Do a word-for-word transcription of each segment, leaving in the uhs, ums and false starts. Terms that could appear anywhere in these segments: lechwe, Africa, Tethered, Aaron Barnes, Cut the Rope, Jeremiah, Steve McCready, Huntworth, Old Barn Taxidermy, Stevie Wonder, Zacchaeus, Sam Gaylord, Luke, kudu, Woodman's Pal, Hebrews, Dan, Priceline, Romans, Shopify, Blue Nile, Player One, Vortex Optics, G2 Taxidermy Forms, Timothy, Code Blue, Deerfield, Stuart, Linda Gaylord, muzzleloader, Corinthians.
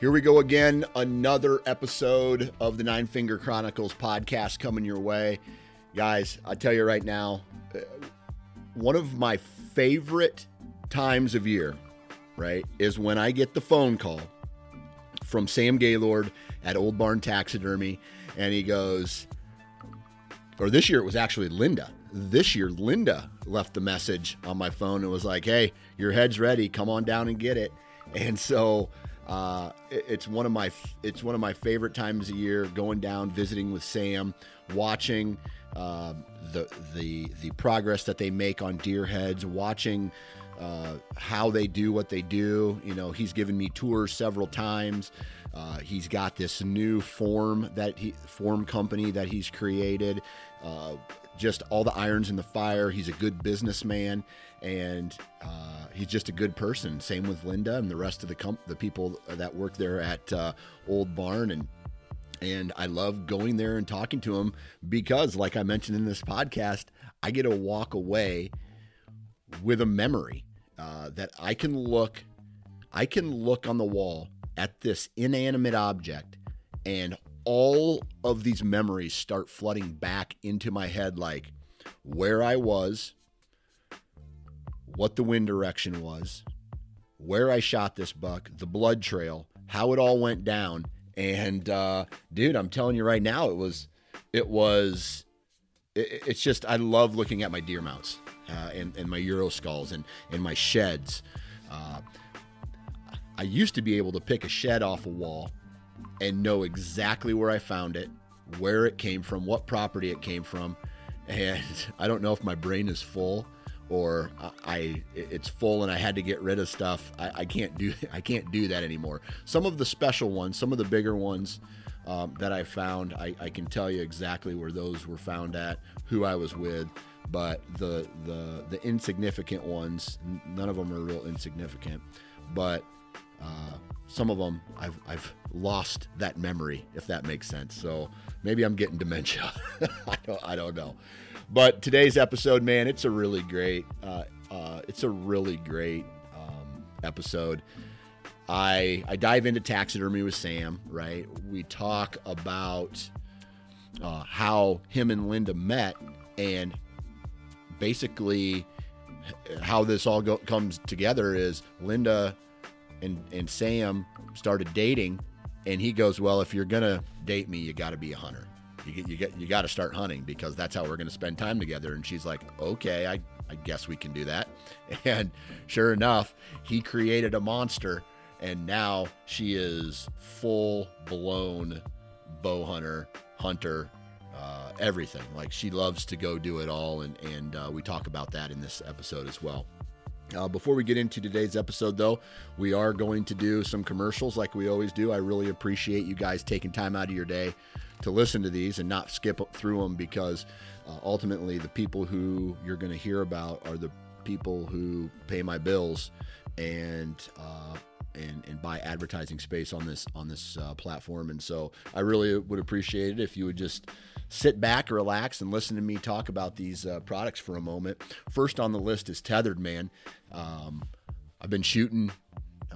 Here we go again, another episode of the Nine Finger Chronicles podcast coming your way. Guys, I tell you right now, one of my favorite times of year, right, is when I get the phone call from Sam Gaylord at Old Barn Taxidermy, and he goes, or this year it was actually Linda. This year, Linda left the message on my phone and was like, hey, your head's ready, come on down and get it. And so... Uh, it's one of my, it's one of my favorite times of year, going down, visiting with Sam, watching, uh, the, the, the progress that they make on deer heads, watching, uh, how they do what they do. You know, he's given me tours several times. Uh, he's got this new form that he form company that he's created, uh, just all the irons in the fire. He's a good businessman, and uh, he's just a good person. Same with Linda and the rest of the comp- the people that work there at uh, Old Barn. And and I love going there and talking to him because, like I mentioned in this podcast, I get to walk away with a memory uh, that I can look, I can look on the wall at this inanimate object, and all of these memories start flooding back into my head, like where I was, what the wind direction was, where I shot this buck, the blood trail, how it all went down. And, uh, dude, I'm telling you right now, it was, it was, it, it's just, I love looking at my deer mounts, uh, and, and my Euro skulls and, and my sheds. Uh, I used to be able to pick a shed off a wall and know exactly where I found it, where it came from, what property it came from. And I don't know if my brain is full or I it's full and I had to get rid of stuff. I, I can't do I can't do that anymore. Some of the special ones, some of the bigger ones um, that I found, I, I can tell you exactly where those were found at, who I was with. But the the the insignificant ones, none of them are real insignificant. But uh, some of them, I've I've lost that memory, if that makes sense. So maybe I'm getting dementia. I don't I don't know. But today's episode, man, it's a really great, uh, uh, it's a really great um, episode. I I dive into taxidermy with Sam, right? We talk about uh, how him and Linda met, and basically how this all go- comes together is Linda and and Sam started dating, and he goes, "Well, if you're gonna date me, you got to be a hunter. You, you, you got to start hunting because that's how we're going to spend time together." And she's like, okay, I, I guess we can do that. And sure enough, he created a monster, and now she is full-blown bow hunter, hunter, uh, everything. Like, she loves to go do it all, and, and uh, we talk about that in this episode as well. Uh, before we get into today's episode, though, we are going to do some commercials like we always do. I really appreciate you guys taking time out of your day to listen to these and not skip through them, because uh, ultimately the people who you're going to hear about are the people who pay my bills and uh, and and buy advertising space on this on this uh, platform. And so I really would appreciate it if you would just sit back, relax, and listen to me talk about these uh, products for a moment. First on the list is Tethered, man. Um, I've been shooting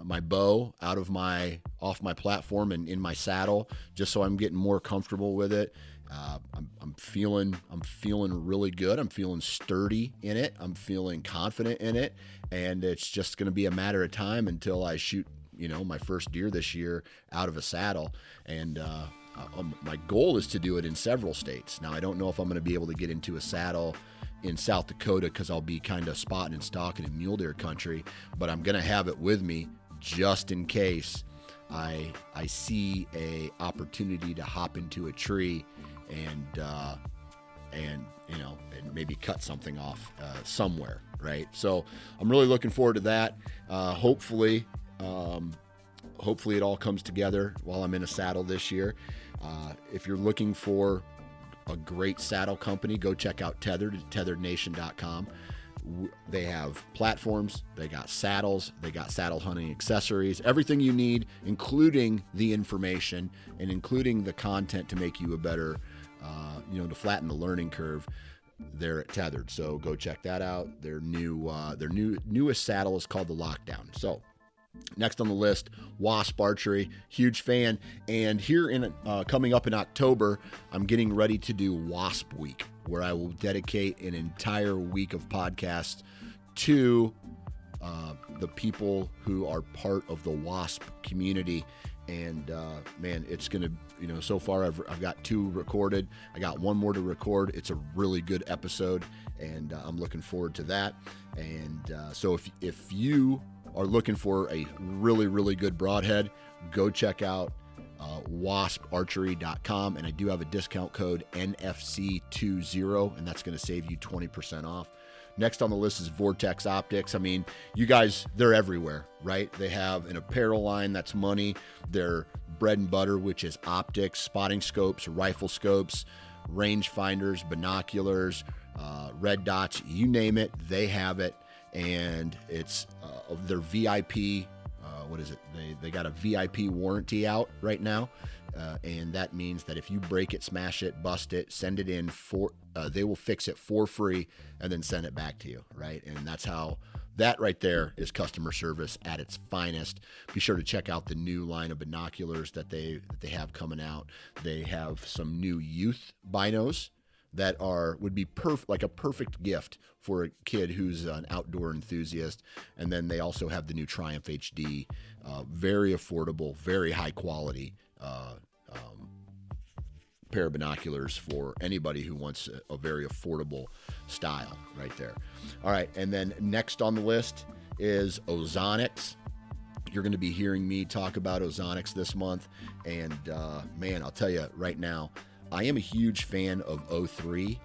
my bow out of my off my platform and in my saddle just so I'm getting more comfortable with it. Uh, I'm, I'm I'm feeling, I'm feeling really good. I'm feeling sturdy in it. I'm feeling confident in it. And it's just going to be a matter of time until I shoot, you know, my first deer this year out of a saddle. And, uh, Um, my goal is to do it in several states. Now, I don't know if I'm going to be able to get into a saddle in South Dakota because I'll be kind of spotting and stalking in mule deer country, but I'm going to have it with me just in case I I see a opportunity to hop into a tree and uh, and you know and maybe cut something off uh, somewhere, right? So I'm really looking forward to that. Uh, hopefully. Um, Hopefully it all comes together while I'm in a saddle this year. Uh, if you're looking for a great saddle company, go check out Tethered at tethered nation dot com. They have platforms, they got saddles, they got saddle hunting accessories, everything you need, including the information and including the content to make you a better, uh, you know, to flatten the learning curve. They're at Tethered. So go check that out. Their new, uh, their new newest saddle is called the Lockdown. So next on the list, Wasp Archery, huge fan. And here in uh, coming up in October, I'm getting ready to do Wasp Week, where I will dedicate an entire week of podcasts to uh, the people who are part of the Wasp community. And uh, man, it's going to, you know, so far I've, I've got two recorded. I got one more to record. It's a really good episode, and uh, I'm looking forward to that. And uh, so if if you are looking for a really, really good broadhead, go check out uh, wasp archery dot com. And I do have a discount code N F C twenty, and that's going to save you twenty percent off. Next on the list is Vortex Optics. I mean, you guys, they're everywhere, right? They have an apparel line that's money, their bread and butter, which is optics, spotting scopes, rifle scopes, range finders, binoculars, uh, red dots, you name it, they have it. And it's uh, their V I P, uh, what is it? They they got a V I P warranty out right now. Uh, and that means that if you break it, smash it, bust it, send it in for, uh, they will fix it for free and then send it back to you, right? And that's how, that right there is customer service at its finest. Be sure to check out the new line of binoculars that they, that they have coming out. They have some new youth binos that are would be perf- like a perfect gift for a kid who's an outdoor enthusiast. And then they also have the new Triumph H D, uh, very affordable, very high quality uh, um, pair of binoculars for anybody who wants a, a very affordable style right there. All right, and then next on the list is Ozonics. You're going to be hearing me talk about Ozonics this month. And uh, man, I'll tell you right now, I am a huge fan of O three,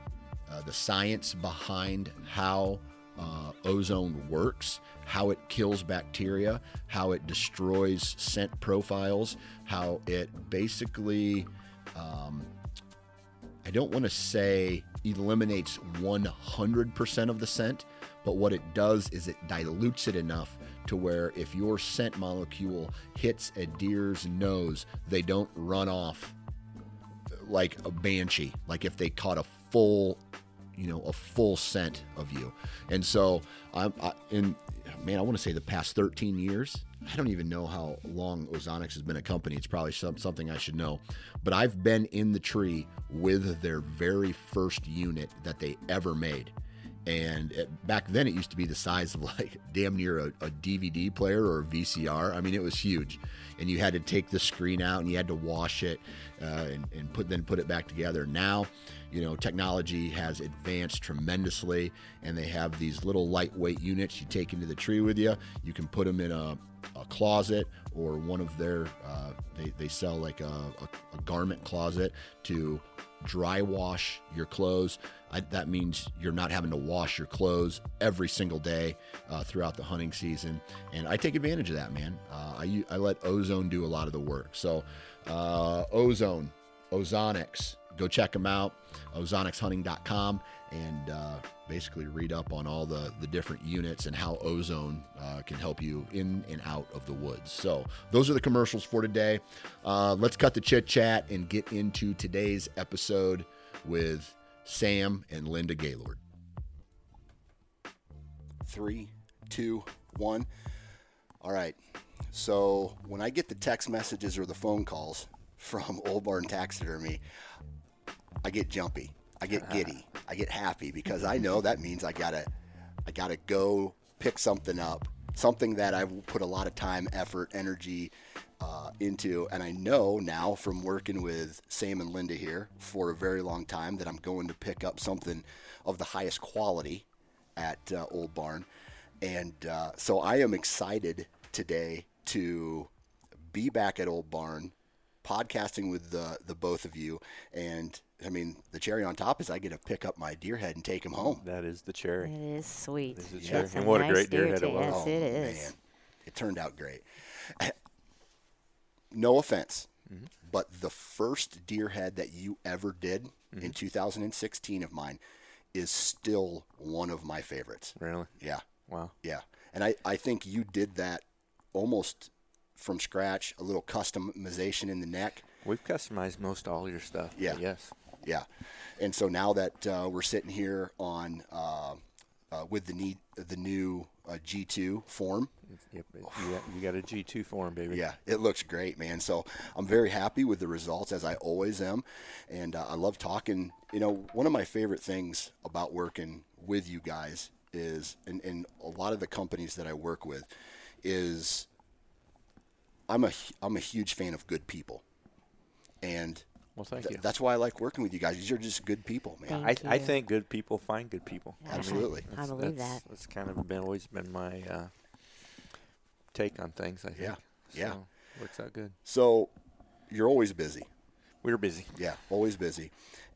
uh, the science behind how uh, ozone works, how it kills bacteria, how it destroys scent profiles, how it basically, um, I don't want to say eliminates one hundred percent of the scent, but what it does is it dilutes it enough to where if your scent molecule hits a deer's nose, they don't run off like a banshee, like if they caught a full, you know, a full scent of you. And so I'm I, in, man, I want to say the past thirteen years, I don't even know how long Ozonics has been a company. It's probably some, something I should know, but I've been in the tree with their very first unit that they ever made. And it, back then it used to be the size of like damn near a, a D V D player or a V C R. I mean, it was huge, and you had to take the screen out and you had to wash it uh, and, and put then put it back together. Now, you know, technology has advanced tremendously, and they have these little lightweight units you take into the tree with you. You can put them in a, a closet or one of their, uh, they, they sell like a, a, a garment closet to dry wash your clothes. I, that means you're not having to wash your clothes every single day uh, throughout the hunting season. And I take advantage of that, man. Uh, I, I let Ozone do a lot of the work. So uh, Ozone, Ozonics, go check them out, ozonics hunting dot com, and uh, basically read up on all the, the different units and how ozone uh, can help you in and out of the woods. So those are the commercials for today. Uh, let's cut the chit chat and get into today's episode with Sam and Linda Gaylord. Three, two, one. All right. So when I get the text messages or the phone calls from Old Barn Taxidermy, I get jumpy. I get giddy. I get happy because I know that means I gotta, I gotta go pick something up, something that I've put a lot of time, effort, energy uh, into. And I know now from working with Sam and Linda here for a very long time that I'm going to pick up something of the highest quality at uh, Old Barn. And uh, so I am excited today to be back at Old Barn, podcasting with the, the both of you. And I mean, the cherry on top is I get to pick up my deer head and take him home. That is the cherry. It is sweet. It is cherry. And what nice a great deer, deer head it was. Yes, oh, it is. Man. It turned out great. No offense, mm-hmm. but the first deer head that you ever did mm-hmm. in two thousand sixteen of mine is still one of my favorites. Really? Yeah. Wow. Yeah. And I, I think you did that almost from scratch, a little customization in the neck. We've customized most all your stuff. Yeah. Yes. Yeah. And so now that uh, we're sitting here on uh, uh, with the need, the new uh, G two form. Yep. You got a G two form, baby. Yeah. It looks great, man. So I'm very happy with the results, as I always am. And uh, I love talking. You know, one of my favorite things about working with you guys is, and, and a lot of the companies that I work with, is I'm a, I'm a huge fan of good people. And well, thank th- you. That's why I like working with you guys. You're just good people, man. I, I think good people find good people. Yeah. Absolutely. I that's, believe that's, that. That's kind of been always been my uh, take on things, I think. Yeah. So yeah. Works out good. So you're always busy. We're busy. Yeah, always busy.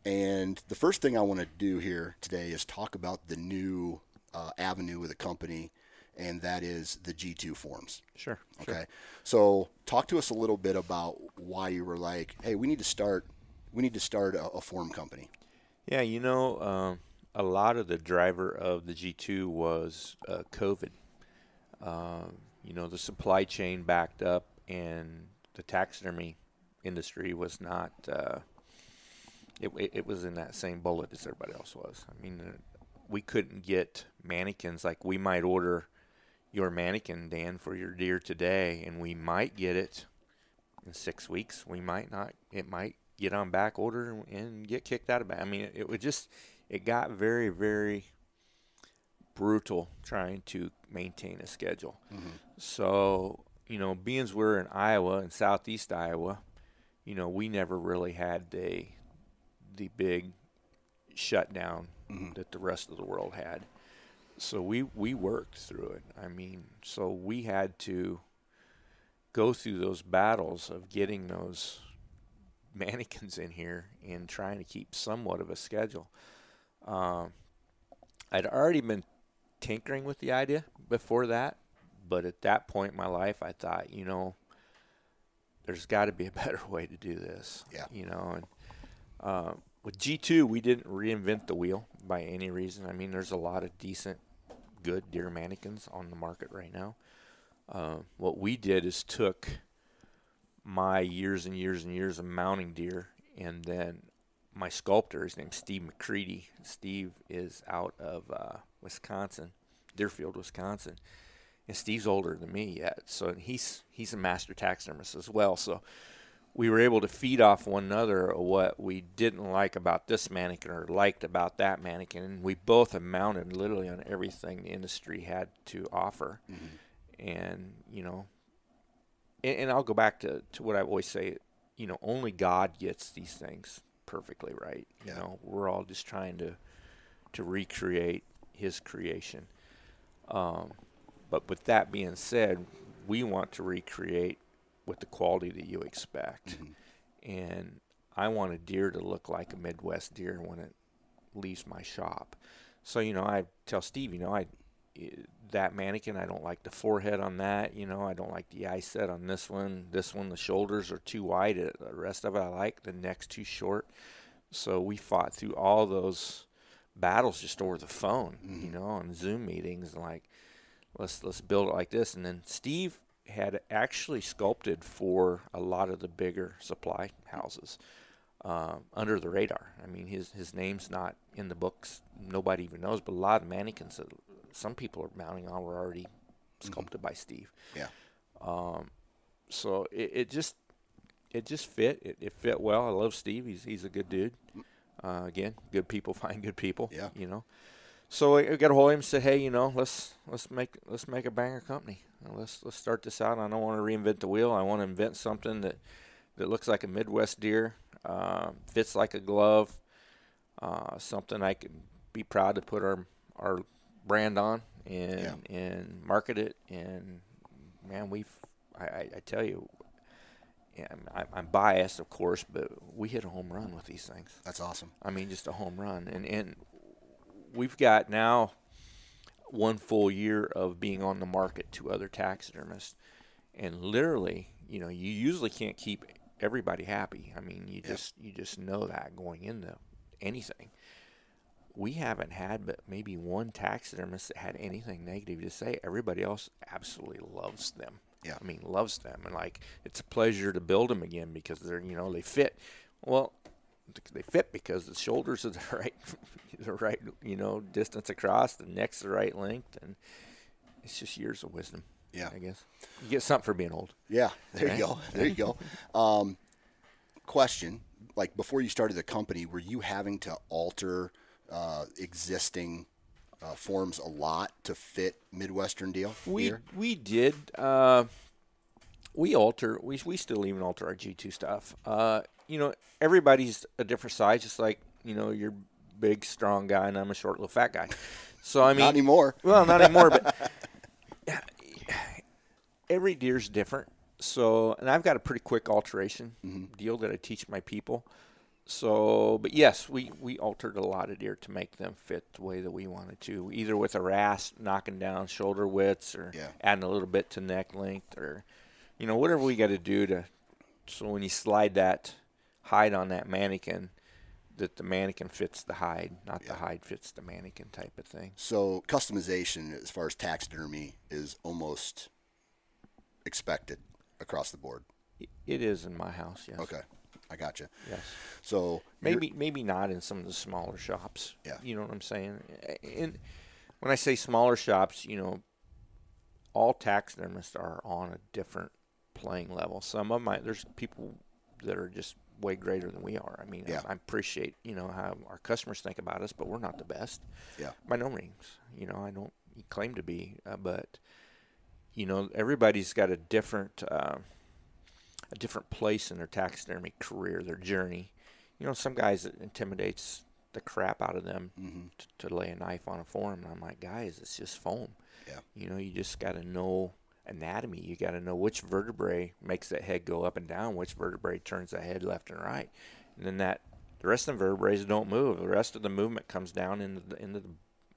And the first thing I want to do here today is talk about the new uh, avenue of the company, and that is the G two forms. Sure. Okay. Sure. So talk to us a little bit about why you were like, hey, we need to start, we need to start a, a form company. Yeah, you know, um, a lot of the driver of the G two was uh, COVID. Um, you know, the supply chain backed up, and the taxidermy industry was not, uh, it, it, it was in that same bullet as everybody else was. I mean, we couldn't get mannequins. Like, we might order your mannequin, Dan, for your deer today, and we might get it in six weeks. We might not. It might get on back order and get kicked out of back. I mean, it, it would just, it got very, very brutal trying to maintain a schedule. Mm-hmm. So, you know, being as we're in Iowa, in southeast Iowa, you know, we never really had the, the big shutdown mm-hmm. that the rest of the world had. So we, we worked through it. I mean, so we had to go through those battles of getting those mannequins in here and trying to keep somewhat of a schedule. Um, I'd already been tinkering with the idea before that, but at that point in my life, I thought, you know, there's got to be a better way to do this. Yeah. You know, and uh, with G two, we didn't reinvent the wheel by any reason. I mean, there's a lot of decent, good deer mannequins on the market right now. Uh, what we did is took my years and years and years of mounting deer, and then my sculptor, his name's Steve McCready. Steve is out of uh, Wisconsin, Deerfield, Wisconsin. And Steve's older than me yet, so he's he's a master taxidermist as well. So we were able to feed off one another what we didn't like about this mannequin or liked about that mannequin. And we both have mounted literally on everything the industry had to offer. Mm-hmm. And, you know, and, and I'll go back to, to what I always say, you know, only God gets these things perfectly right. Yeah. You know, we're all just trying to, to recreate his creation. Um, but with that being said, we want to recreate with the quality that you expect. Mm-hmm. And I want a deer to look like a Midwest deer when it leaves my shop. So, you know, I tell Steve, you know, I that mannequin, I don't like the forehead on that. You know, I don't like the eye set on this one. This one, the shoulders are too wide. The rest of it I like. The neck's too short. So we fought through all those battles just over the phone, mm-hmm. you know, on Zoom meetings. And like, let's, let's build it like this. And then Steve had actually sculpted for a lot of the bigger supply houses uh, under the radar. I mean, his his name's not in the books. Nobody even knows, but a lot of mannequins that some people are mounting on were already sculpted mm-hmm. by Steve. Yeah. Um, so it, it just it just fit. It, it fit well. I love Steve. He's he's a good dude. Uh, again, good people find good people. Yeah. You know. So I got a hold of him and said, hey, you know, let's let's make let's make a banger company. Let's let's start this out. I don't want to reinvent the wheel. I want to invent something that, that looks like a Midwest deer, uh, fits like a glove, uh, something I could be proud to put our our brand on and yeah. and market it. And man, we've I, I tell you, I'm, I'm biased, of course, but we hit a home run with these things. That's awesome. I mean, just a home run, and and. We've got now one full year of being on the market to other taxidermists. And literally, you know, you usually can't keep everybody happy. I mean, you just yeah. you just know that going into anything. We haven't had but maybe one taxidermist that had anything negative to say. Everybody else absolutely loves them. Yeah. I mean, loves them. And, like, it's a pleasure to build them again because, they're you know, they fit. Well, they fit because the shoulders are the right, the right, you know, distance across. The neck's the right length, and it's just years of wisdom. Yeah, I guess you get something for being old. Yeah, there right? you go, there you go. Um, question: like before you started the company, were you having to alter uh, existing uh, forms a lot to fit Midwestern deal? We here? we did. Uh, we alter. We we still even alter our G two stuff. Uh, You know, everybody's a different size, just like, you know, you're big, strong guy, and I'm a short, little, fat guy. So, I mean. Not anymore. Well, not anymore, but every deer's different. So, and I've got a pretty quick alteration mm-hmm. deal that I teach my people. So, but yes, we, we altered a lot of deer to make them fit the way that we wanted to, either with a rasp, knocking down shoulder widths, or yeah. adding a little bit to neck length, or, you know, whatever we got to do to, so when you slide that hide on that mannequin, that the mannequin fits the hide, not yeah. the hide fits the mannequin type of thing. So customization as far as taxidermy is almost expected across the board. It is in my house, yes. Okay, I gotcha. Yes. So maybe maybe not in some of the smaller shops. Yeah. You know what I'm saying? And when I say smaller shops, you know, all taxidermists are on a different playing level. Some of my there's people that are just way greater than we are. I mean, yeah. I, I appreciate, you know, how our customers think about us, but we're not the best. Yeah. By no means. You know, I don't claim to be, uh, but, you know, everybody's got a different, uh, a different place in their taxidermy career, their journey. You know, some guys, it intimidates the crap out of them mm-hmm. to, to lay a knife on a form. And I'm like, guys, it's just foam. Yeah. You know, you just got to know anatomy. You got to know which vertebrae makes that head go up and down, which vertebrae turns the head left and right, and then that the rest of the vertebrae don't move. The rest of the movement comes down into the into the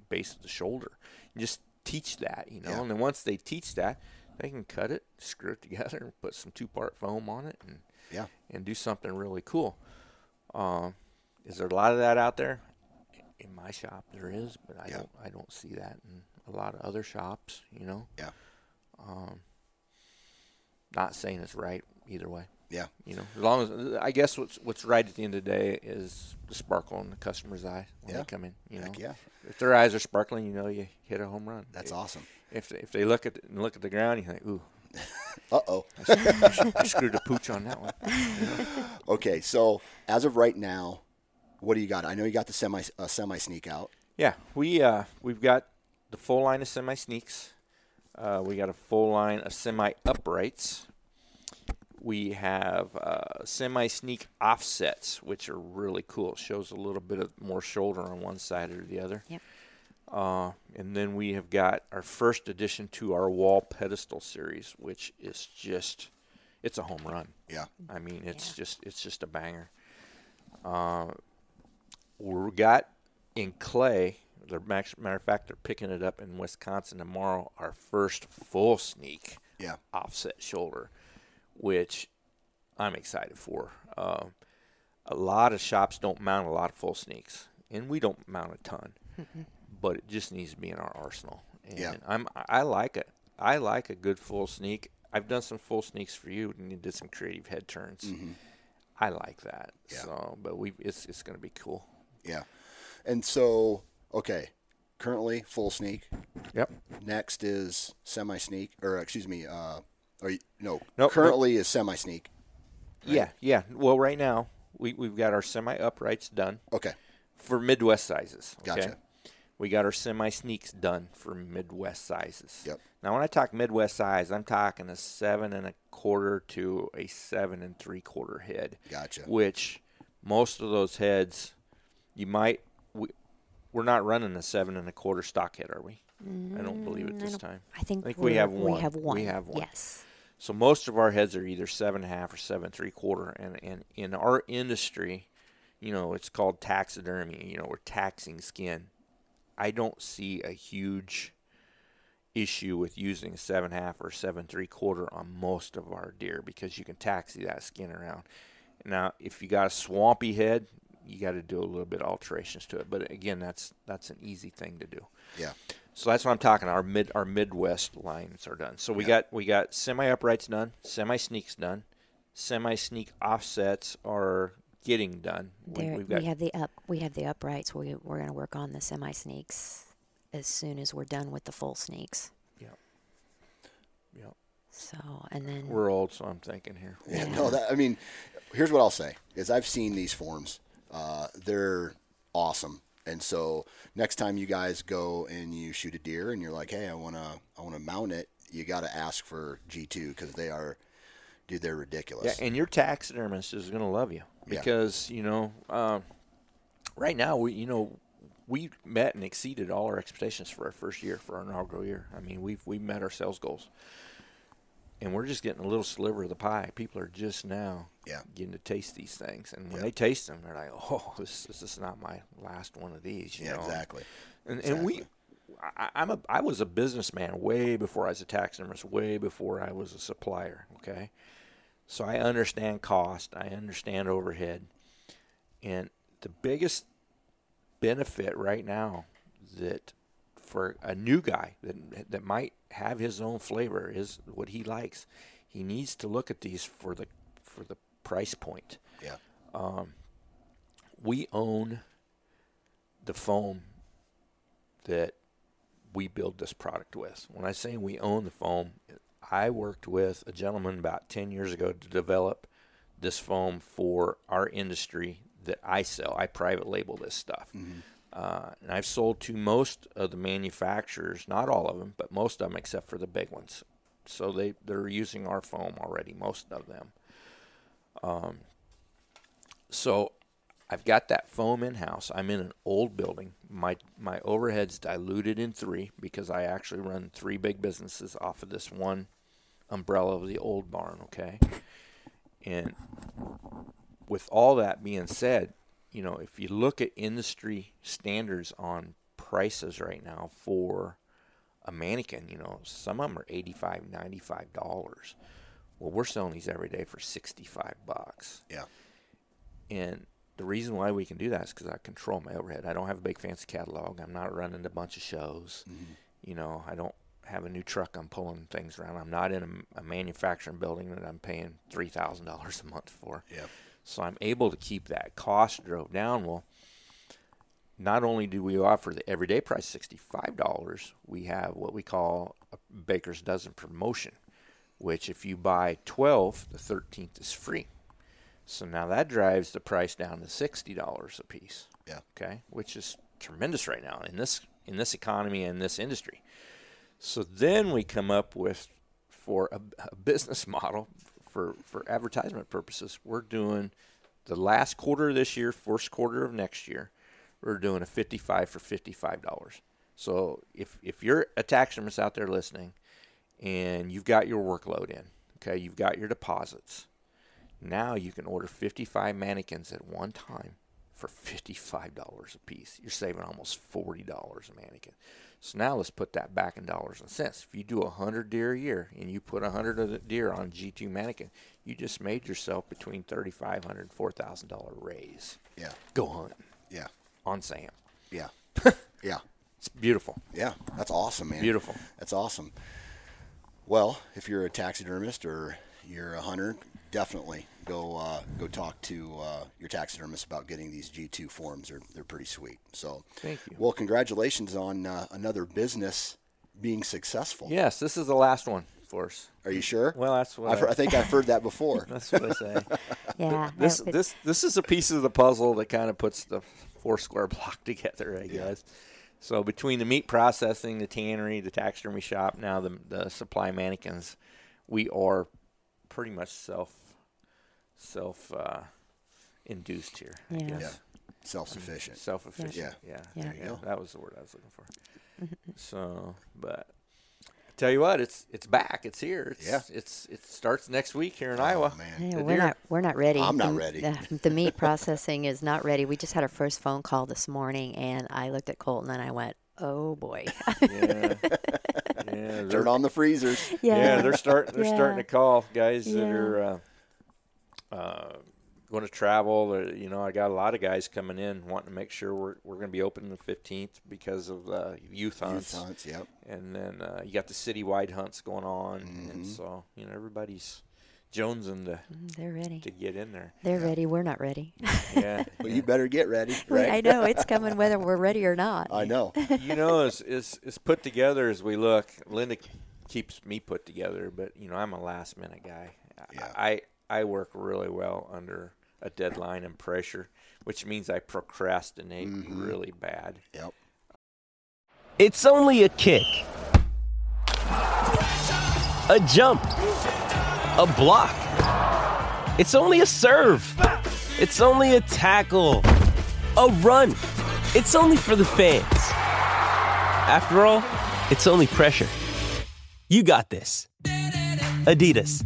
base of the shoulder. You just teach that, you know. Yeah. And then once they teach that, they can cut it, screw it together, and put some two part foam on it, and yeah, and do something really cool. Um, is there a lot of that out there? In my shop, there is, but I yeah. don't I don't see that in a lot of other shops, you know. Yeah. Um, not saying it's right either way. Yeah. You know, as long as, I guess what's what's right at the end of the day is the sparkle in the customer's eye when yeah. they come in. You know, heck yeah. If their eyes are sparkling, you know, you hit a home run. That's it, awesome. If they, if they look at and look at the ground, you think, ooh, uh oh, I, I screwed a pooch on that one. You know? Okay, so as of right now, what do you got? I know you got the semi uh, semi sneak out. Yeah, we uh we've got the full line of semi sneaks. Uh, we got a full line of semi-uprights. We have uh, semi-sneak offsets, which are really cool. It shows a little bit of more shoulder on one side or the other. Yep. Uh, and then we have got our first addition to our wall pedestal series, which is just, it's a home run. Yeah. I mean, it's yeah. just it's just a banger. Uh, we got in clay. Matter of fact, they're picking it up in Wisconsin tomorrow, our first full sneak yeah. offset shoulder, which I'm excited for. Uh, a lot of shops don't mount a lot of full sneaks, and we don't mount a ton, mm-hmm. but it just needs to be in our arsenal. And yeah. I'm, I like it. I like a good full sneak. I've done some full sneaks for you, and you did some creative head turns. Mm-hmm. I like that. Yeah. So, but we it's it's going to be cool. Yeah. And so... Okay, currently full sneak. Yep. Next is semi sneak, or excuse me, uh, or no, nope, currently nope. is semi sneak. Right? Yeah, yeah. Well, right now we we've got our semi uprights done. Okay. for Midwest sizes. Okay? Gotcha. We got our semi-sneaks done for Midwest sizes. Yep. Now, when I talk Midwest size, I'm talking a seven and a quarter to a seven and three quarter head. Gotcha. Which most of those heads, you might we, we're not running a seven and a quarter stock head, are we? Mm, I don't believe it this I time. I think, I think we have one. We have one. We have one. Yes. So most of our heads are either seven and a half or seven three quarter, and and in our industry, you know, it's called taxidermy. You know, we're taxing skin. I don't see a huge issue with using a seven half or seven three quarter on most of our deer because you can taxi that skin around. Now, if you got a swampy head, you got to do a little bit of alterations to it. But again, that's that's an easy thing to do. Yeah. So that's what I'm talking. Our mid our Midwest lines are done. So we yeah. got we got semi uprights done, semi sneaks done, semi sneak offsets are getting done. We, we've got, we have the up. We have the uprights. We we're going to work on the semi sneaks as soon as we're done with the full sneaks. Yeah. Yeah. So and then we're old, so I'm thinking here. Yeah. yeah. No, that, I mean, here's what I'll say is I've seen these forms. Uh, they're awesome. And so next time you guys go and you shoot a deer and you're like, hey, I wanna I wanna mount it, you gotta ask for G two because they are, dude, they're ridiculous. Yeah, and your taxidermist is gonna love you. Because, yeah. you know, um, right now, we you know, we met and exceeded all our expectations for our first year, for our inaugural year. I mean, we've we met our sales goals. And we're just getting a little sliver of the pie. People are just now yeah. getting to taste these things. And when yeah. they taste them, they're like, oh, this, this is not my last one of these. You yeah, know? exactly. And exactly. and we, I, I'm a, I was a businessman way before I was a taxidermist, way before I was a supplier, okay? So I understand cost. I understand overhead. And the biggest benefit right now that for a new guy that that might have his own flavor is what he likes. He needs to look at these for the for the price point. Yeah. Um, we own the foam that we build this product with. When I say we own the foam, I worked with a gentleman about ten years ago to develop this foam for our industry that I sell. I private label this stuff. Mm-hmm. Uh, and I've sold to most of the manufacturers, not all of them, but most of them except for the big ones. So they, they're using our foam already, most of them. Um, so I've got that foam in-house. I'm in an old building. My my overhead's diluted in three because I actually run three big businesses off of this one umbrella of the old barn, okay? And with all that being said, you know, if you look at industry standards on prices right now for a mannequin, you know, some of them are eighty-five dollars, ninety-five dollars. Well, we're selling these every day for sixty-five bucks. Yeah. And the reason why we can do that is because I control my overhead. I don't have a big fancy catalog. I'm not running a bunch of shows. Mm-hmm. You know, I don't have a new truck I'm pulling things around. I'm not in a, a manufacturing building that I'm paying three thousand dollars a month for. Yeah. So I'm able to keep that cost drove down. Well, not only do we offer the everyday price, sixty-five dollars, we have what we call a baker's dozen promotion, which if you buy twelve, the thirteenth is free. So now that drives the price down to sixty dollars a piece. Yeah. Okay. Which is tremendous right now in this in this economy and this industry. So then we come up with for a, a business model. For, for advertisement purposes, we're doing the last quarter of this year, first quarter of next year, we're doing a fifty-five for fifty-five dollars. So if if you're a taxidermist out there listening and you've got your workload in, okay, you've got your deposits, now you can order fifty-five mannequins at one time for fifty-five dollars a piece. You're saving almost forty dollars a mannequin. So now let's put that back in dollars and cents. If you do one hundred deer a year and you put one hundred of the deer on a G two mannequin, you just made yourself between thirty-five hundred dollars and four thousand dollars raise. Yeah. Go hunting. Yeah. On Sam. Yeah. yeah. It's beautiful. Yeah. That's awesome, man. Beautiful. That's awesome. Well, if you're a taxidermist or you're a hunter, definitely go uh, go talk to uh, your taxidermist about getting these G two forms. They're they're pretty sweet. So thank you. Well, congratulations on uh, another business being successful. Yes, this is the last one for us. Are you sure? Well, that's what I've I, heard, I think I've heard that before. That's what I say. yeah. This this this is a piece of the puzzle that kind of puts the four square block together, I guess. Yeah. So between the meat processing, the tannery, the taxidermy shop, now the the supply mannequins, we are pretty much self self uh, induced here. Yeah. I guess. Yeah. Self-sufficient. Self-efficient. Yeah. Yeah. yeah. There you go. That was the word I was looking for. So, but I tell you what, it's it's back. It's here. It's, yeah. It's it starts next week here in oh, Iowa. Man. Yeah, we're not we're not ready. I'm not the, ready. The, the meat processing is not ready. We just had our first phone call this morning, and I looked at Colton and I went, "Oh boy." yeah. yeah Turn on the freezers. Yeah. yeah they're starting. They're yeah. starting to call guys yeah. that are. Uh, uh, going to travel, or, you know, I got a lot of guys coming in wanting to make sure we're we're going to be open the fifteenth because of uh, youth hunts. Youth hunts, yep. And then uh, you got the citywide hunts going on, mm-hmm. and so you know everybody's jonesing to they're ready to get in there. They're yeah. ready. We're not ready. Yeah. Well, you better get ready. Right? I know it's coming whether we're ready or not. I know. You know, it's it's it's put together as we look. Linda keeps me put together, but you know I'm a last minute guy. Yeah. I I work really well under a deadline and pressure, which means I procrastinate mm-hmm. really bad. Yep. It's only a kick, a jump, a block. It's only a serve. It's only a tackle, a run. It's only for the fans. After all, it's only pressure. You got this. Adidas.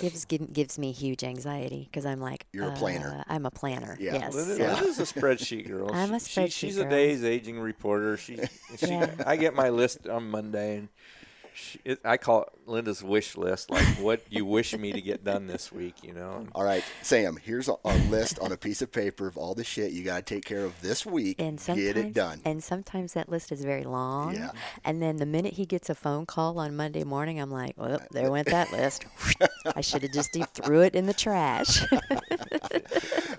Gives gives me huge anxiety because I'm like, you're a planner. Uh, I'm a planner. Yeah. Yes, Liz, so. Liz is a spreadsheet girl. I'm a spreadsheet. She, she's girl. a day's aging reporter. She, she yeah. I get my list on Monday, and she, it, I call it Linda's wish list. Like what you wish me to get done this week, you know. All right, Sam. Here's a, a list on a piece of paper of all the shit you gotta take care of this week. And get it done. And sometimes that list is very long. Yeah. And then the minute he gets a phone call on Monday morning, I'm like, well, there went that list. I should have just threw it in the trash.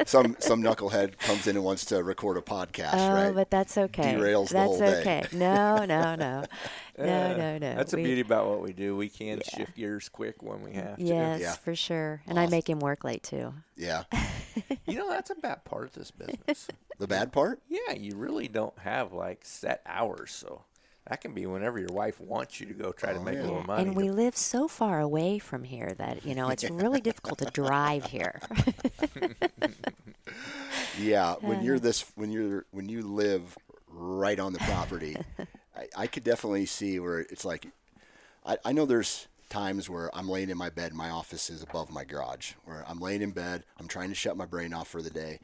some some knucklehead comes in and wants to record a podcast, oh, right? Oh, but that's okay. Derails that's the whole okay. day. No, no, no. No, no, no. That's we, the beauty about what we do. We can yeah. shift gears quick when we have to. Yes, yeah. for sure. And awesome. I make him work late, too. Yeah. You know, that's a bad part of this business. The bad part? Yeah, you really don't have, like, set hours, so. That can be whenever your wife wants you to go try to make oh, yeah. a little money. And we live so far away from here that, you know, it's really difficult to drive here. yeah, when you're this, when you're, when you live right on the property, I, I could definitely see where it's like, I, I know there's times where I'm laying in my bed, my office is above my garage, where I'm laying in bed, I'm trying to shut my brain off for the day,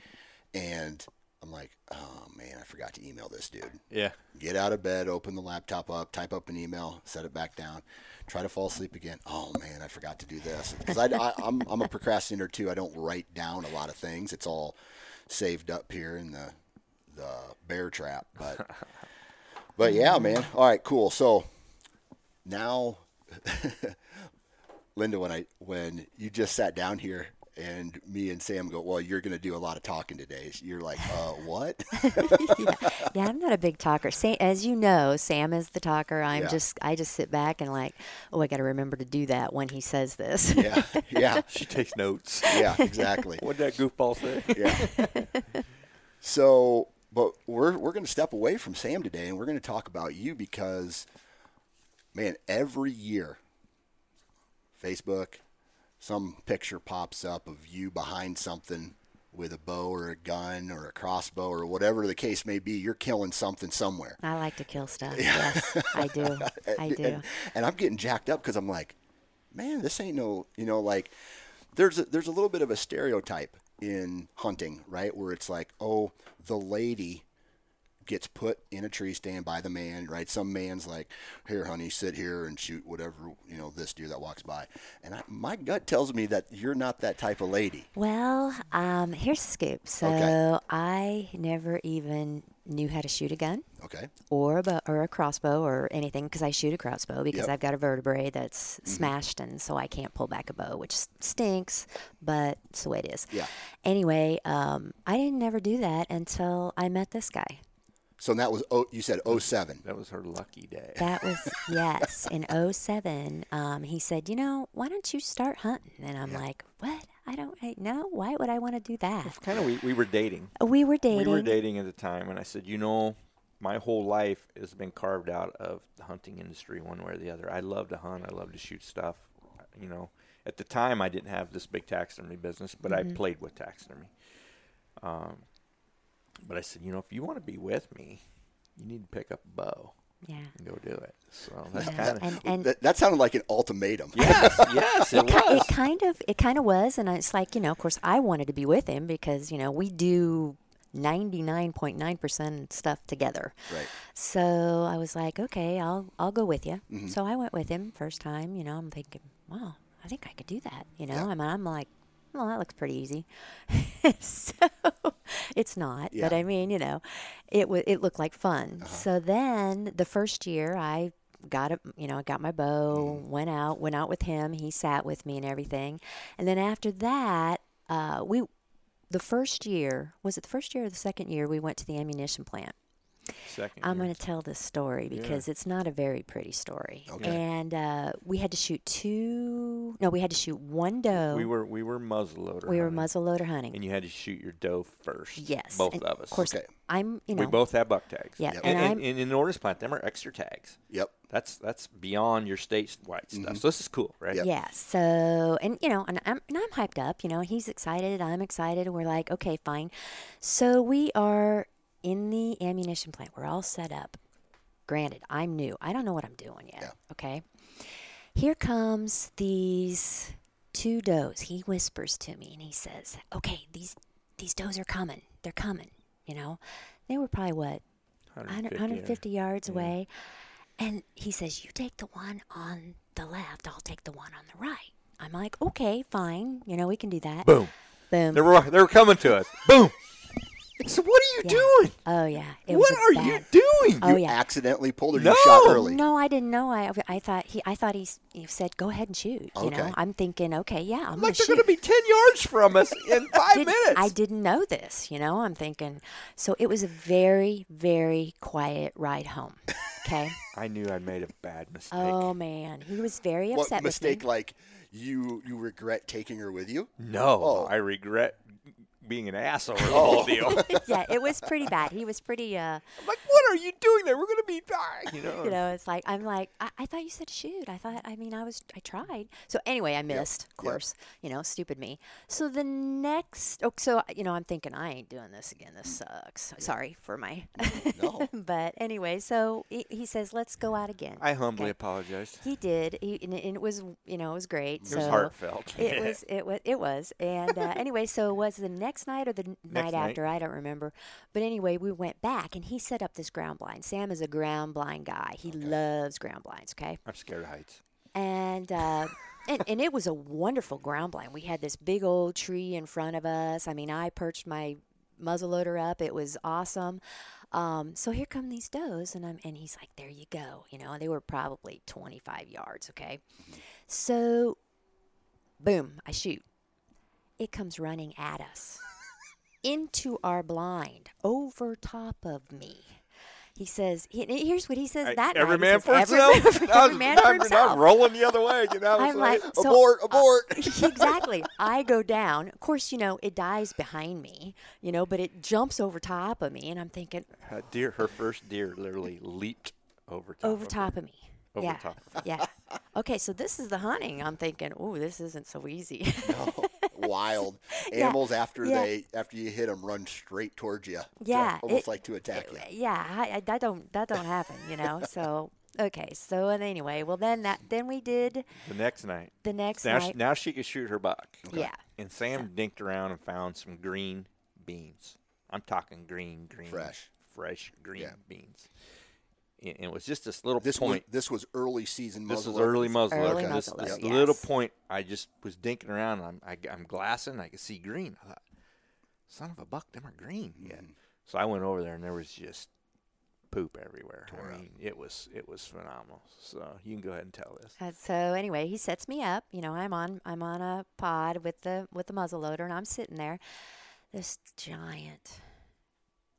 and I'm like, oh, man, I forgot to email this dude. Yeah. Get out of bed, open the laptop up, type up an email, set it back down, try to fall asleep again. Oh, man, I forgot to do this. Because I, I, I'm, I'm a procrastinator, too. I don't write down a lot of things. It's all saved up here in the the bear trap. But, but yeah, man. All right, cool. So now, Linda, when I when you just sat down here, and me and Sam go, well, you're going to do a lot of talking today. You're like, uh, what? yeah. yeah, I'm not a big talker. Sam, as you know, Sam is the talker. I'm yeah. just, I just sit back and like, oh, I got to remember to do that when he says this. yeah, yeah. She takes notes. Yeah, exactly. What did that goofball say? Yeah. So, but we're we're going to step away from Sam today, and we're going to talk about you because, man, every year, Facebook. Some picture pops up of you behind something with a bow or a gun or a crossbow or whatever the case may be. You're killing something somewhere. I like to kill stuff. Yeah. Yes, I do. I do. And, and I'm getting jacked up because I'm like, man, this ain't no, you know, like there's a, there's a little bit of a stereotype in hunting, right? Where it's like, oh, the lady gets put in a tree stand by the man, right? Some man's like, here, honey, sit here and shoot whatever, you know, this deer that walks by. And I, my gut tells me that you're not that type of lady. Well, um, here's the scoop. So okay. I never even knew how to shoot a gun. Okay. Or a, bow, or a crossbow or anything because I shoot a crossbow because yep. I've got a vertebrae that's mm-hmm. smashed and so I can't pull back a bow, which stinks, but it's the way it is. Yeah. Anyway, um, I didn't never do that until I met this guy. So that was, oh, you said oh seven. That was her lucky day. That was, yes. In oh seven, um, he said, you know, why don't you start hunting? And I'm yeah. like, what? I don't I, no. Why would I want to do that? It's kind of we, we were dating. We were dating. We were dating at the time, and I said, you know, my whole life has been carved out of the hunting industry one way or the other. I love to hunt. I love to shoot stuff. You know, at the time I didn't have this big taxidermy business, but mm-hmm. I played with taxidermy. Um, but I said, you know, if you want to be with me, you need to pick up a bow. Yeah. And go do it. So that's yeah. kind of and, and that, that sounded like an ultimatum. Yes, yes, it, it was. Ki- it kind of it kind of was, and it's like, you know, of course I wanted to be with him because, you know, we do ninety-nine point nine percent stuff together. Right. So I was like, okay, I'll I'll go with you. Mm-hmm. So I went with him first time, you know, I'm thinking, wow, I think I could do that, you know. Yeah. I mean, I'm like, well, that looks pretty easy. So it's not, yeah. but I mean, you know, it w- it looked like fun. Uh-huh. So then the first year I got a, you know, I got my bow, mm. went out, went out with him. He sat with me and everything. And then after that, uh, we, the first year, was it the first year or the second year, we went to the ammunition plant. Second I'm going to tell this story because yeah. it's not a very pretty story. Okay. And uh, we had to shoot two. No, we had to shoot one doe. We were we were muzzleloader. We hunting. were muzzleloader hunting. And you had to shoot your doe first. Yes, both and of us. Of course, okay. I'm. You know, we both have buck tags. Yeah, yep. and, and, and, and in the orders plant, them are extra tags. Yep. That's that's beyond your statewide mm-hmm. stuff. So this is cool, right? Yep. Yeah. So and you know, and I'm and I'm hyped up. You know, he's excited. I'm excited. And we're like, okay, fine. So we are. In the ammunition plant, we're all set up. Granted, I'm new. I don't know what I'm doing yet, yeah. okay? Here comes these two does. He whispers to me, and he says, okay, these these does are coming. They're coming, you know? They were probably, what, one hundred fifty, one hundred fifty yards yeah. away. And he says, you take the one on the left. I'll take the one on the right. I'm like, okay, fine. You know, we can do that. Boom. Boom. They were, they were coming to us. Boom. So what are you yeah. doing? Oh, yeah. It what was are bad. you doing? Oh, you yeah. accidentally pulled or no. you shot early? No, I didn't know. I I thought he I thought he, he said, go ahead and shoot. Okay. You know, I'm thinking, okay, yeah, I'm like, they're going to be ten yards from us in five didn't, minutes. I didn't know this. You know, I'm thinking. So it was a very, very quiet ride home. Okay. I knew I made a bad mistake. Oh, man. He was very upset what with mistake, me. Like you, you regret taking her with you? No. Oh. I regret being an ass over the whole deal. Yeah, it was pretty bad. He was pretty uh I'm like, what are you doing there? We're gonna be dying, you know. You know, it's like I'm like, I-, I thought you said shoot. I thought I mean I was I tried. So anyway, I missed, yep. of course. Yep. You know, stupid me. So the next oh so you know, I'm thinking I ain't doing this again. This sucks. Yeah. Sorry for my no. But anyway, so he, he says, let's go out again. I humbly okay. apologized. He did. He and, and it was you know, it was great. It so was heartfelt. It yeah. was it was it was. And uh, anyway, so it was the next night or the n- night after, night. I don't remember. But anyway, we went back, and he set up this ground blind. Sam is a ground blind guy. He okay. loves ground blinds, okay? I'm scared of heights. And, uh, and and it was a wonderful ground blind. We had this big old tree in front of us. I mean, I perched my muzzleloader up. It was awesome. Um, so here come these does, and I'm and he's like, there you go. You know, they were probably twenty-five yards, okay? So, boom, I shoot. It comes running at us. Into our blind, over top of me. He says, he, here's what he says I, that every night. Man says, for every, himself. Every, every man for himself. I'm rolling the other way. You know, I'm like, like so, abort, abort. Uh, exactly. I go down. Of course, you know, it dies behind me, you know, but it jumps over top of me. And I'm thinking. Her, deer, her first deer literally leaped over top Over of top her. of me. Over yeah. top of yeah. Okay, so this is the hunting. I'm thinking, oh, this isn't so easy. No. Wild animals yeah, after yeah. they after you hit them run straight towards you. Yeah, so almost it, like to attack it, you. Yeah, I, I, that don't that don't happen, you know. So okay, so and anyway, well then that then we did the next night. The next now night, she, now she could shoot her buck. Okay. Yeah, and Sam so. dinked around and found some green beans. I'm talking green, green, fresh, fresh green yeah. beans. And it was just this little this point. Was, this was early season muzzleloader. This was early muzzleloader. Okay. This, this yes. little point, I just was dinking around. And I'm, I, I'm glassing. I could see green. I thought, son of a buck, them are green. Mm-hmm. Yeah. So I went over there, and there was just poop everywhere. Tore I mean, up. it was it was phenomenal. So you can go ahead and tell this. And so anyway, he sets me up. You know, I'm on I'm on a pod with the with the muzzleloader, and I'm sitting there. This giant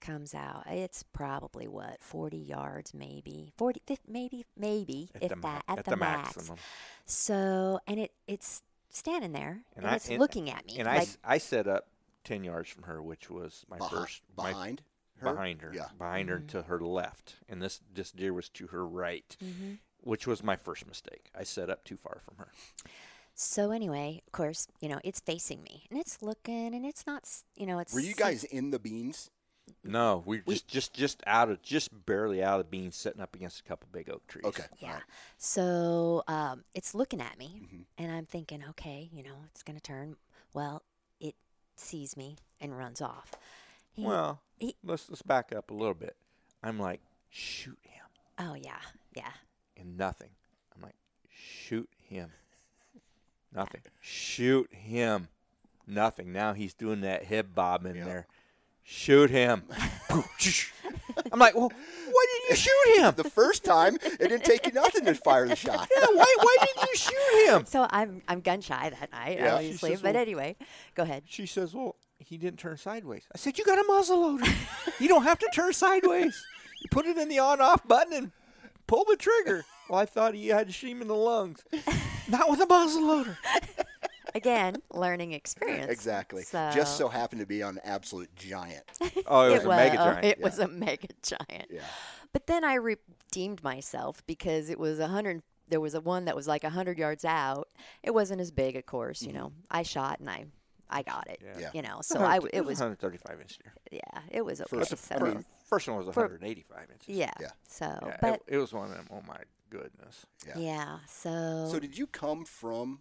comes out. It's probably what forty yards, maybe forty, fifty, maybe, maybe at if the, that at, at the, the max. maximum. So, and it it's standing there, and, and I, it's and, looking at me. And like, I, I set up ten yards from her, which was my behind, first. My, behind her? Behind her. Yeah. Behind mm-hmm. her to her left. And this, this deer was to her right, mm-hmm. which was my first mistake. I set up too far from her. So anyway, of course, you know, it's facing me. And it's looking, and it's not, you know, it's. Were you guys in the beans? No, we just just just out of just barely out of the beans, sitting up against a couple big oak trees. Okay, yeah. Right. So um, it's looking at me, mm-hmm. and I'm thinking, okay, you know, it's gonna turn. Well, it sees me and runs off. He, well, he, let's let's back up a little bit. I'm like, shoot him. Oh yeah, yeah. And nothing. I'm like, shoot him. Nothing. Shoot him. Nothing. Now he's doing that head bob in yep. there. Shoot him. I'm like, well, why didn't you shoot him? The first time, it didn't take you nothing to fire the shot. Yeah, why why didn't you shoot him? So I'm I'm gun-shy that night, yeah, obviously. Says, but well, anyway, go ahead. She says, well, he didn't turn sideways. I said, you got a muzzle loader. You don't have to turn sideways. You put it in the on-off button and pull the trigger. Well, I thought he had to shoot him in the lungs. Not with a muzzle loader. Again, learning experience. Exactly. So. Just so happened to be on absolute giant. Oh, it was it a was, mega giant. It yeah. was a mega giant. Yeah. But then I redeemed myself because it was one hundred. There was a one that was like one hundred yards out. It wasn't as big, of course. Mm-hmm. You know, I shot and I, I got it. Yeah. Yeah. You know, so I it was one hundirty-five inch deer. Yeah, it was okay. First, so. I mean, first one was one hundred eighty-five for, inches. Yeah. Yeah. So, yeah, but it, it was one of them. Oh my goodness. Yeah. Yeah. So. So did you come from?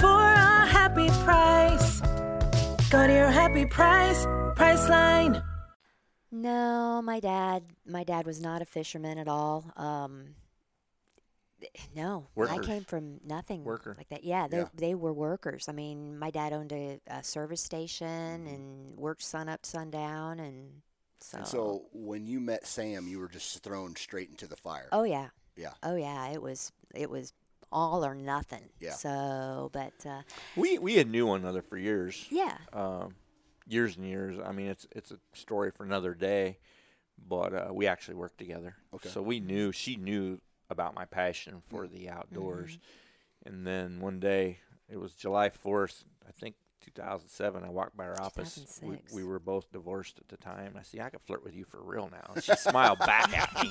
for a happy price. Go to your happy price, Priceline. No, my dad, my dad was not a fisherman at all. Um, no, workers. I came from nothing Worker. Like that. Yeah, they yeah. they were workers. I mean, my dad owned a, a service station and worked sun up, sundown, and so. And so when you met Sam, you were just thrown straight into the fire. Oh yeah. Yeah. Oh yeah, it was it was all or nothing. Yeah. So, but uh, we we had knew one another for years. Yeah. Um, years and years. I mean, it's it's a story for another day. But uh, we actually worked together. Okay. So we knew she knew about my passion for the outdoors. Mm-hmm. And then one day, it was July fourth, I think two thousand seven. I walked by her office. We, we were both divorced at the time. I said, I could flirt with you for real now. And she smiled back at me.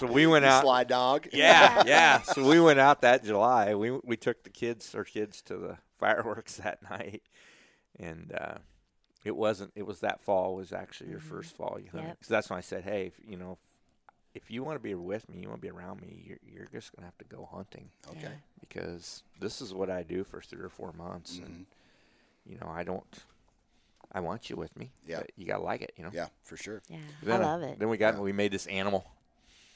So we went out. Sly dog. Yeah, yeah. So we went out that July. We we took the kids, our kids, to the fireworks that night, and uh, it wasn't. It was that fall was actually your mm-hmm. first fall you hunted. Yep. So that's when I said, hey, if, you know, if you want to be with me, you want to be around me, you're, you're just gonna have to go hunting. Okay. Yeah. Because this is what I do for three or four months, mm-hmm. and you know, I don't. I want you with me. Yeah. You gotta like it. You know. Yeah, for sure. Yeah. Then I love I, it. Then we got yeah. we made this animal.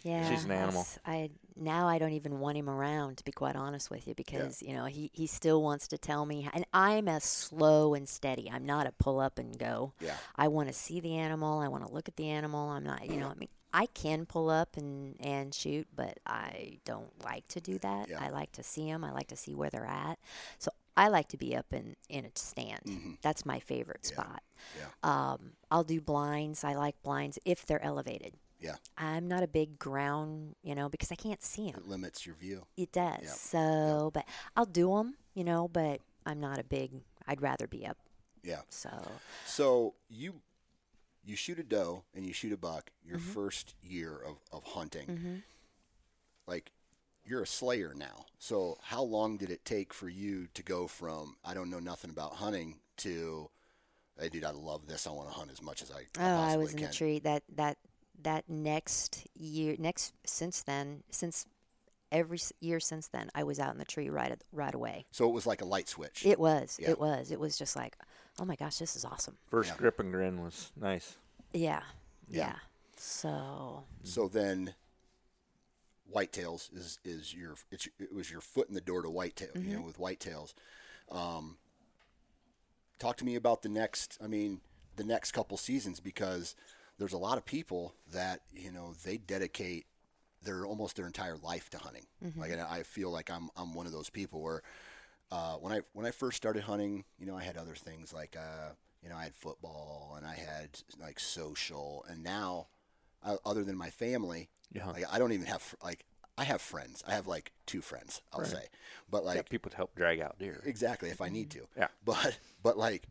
Yeah, she's an animal. I now I don't even want him around, to be quite honest with you, because yeah. you know he, he still wants to tell me, how, and I'm a slow and steady. I'm not a pull up and go. Yeah, I want to see the animal. I want to look at the animal. I'm not, you know, I mean, I can pull up and, and shoot, but I don't like to do that. Yeah. I like to see them. I like to see where they're at. So I like to be up in, in a stand. Mm-hmm. That's my favorite yeah. spot. Yeah. Um, I'll do blinds. I like blinds if they're elevated. Yeah, I'm not a big ground, you know, because I can't see them. It limits your view. It does. Yep. So, yep. But I'll do them, you know, but I'm not a big, I'd rather be up. Yeah. So. So you you shoot a doe and you shoot a buck your mm-hmm. first year of, of hunting. Mm-hmm. Like, you're a slayer now. So how long did it take for you to go from, I don't know nothing about hunting, to, hey, dude, I love this. I want to hunt as much as I, I oh, possibly can. Oh, I was in can. the tree. That, that. That next year, next since then, since every year since then, I was out in the tree right right away. So it was like a light switch. It was. Yeah. It was. It was just like, oh my gosh, this is awesome. First yeah. grip and grin was nice. Yeah. Yeah. Yeah. So. So then, whitetails is is your it's, it was your foot in the door to whitetail. Mm-hmm. You know, with whitetails, Um, talk to me about the next, I mean, the next couple seasons, because there's a lot of people that, you know, they dedicate their almost their entire life to hunting. Mm-hmm. Like, and I feel like I'm I'm one of those people where uh, when I when I first started hunting, you know, I had other things like uh, you know, I had football and I had like social, and now uh, other than my family, yeah. like, I don't even have like I have friends. I have like two friends, I'll right. say, but like yeah, people to help drag out deer. Exactly, if I need to. Yeah, but but like.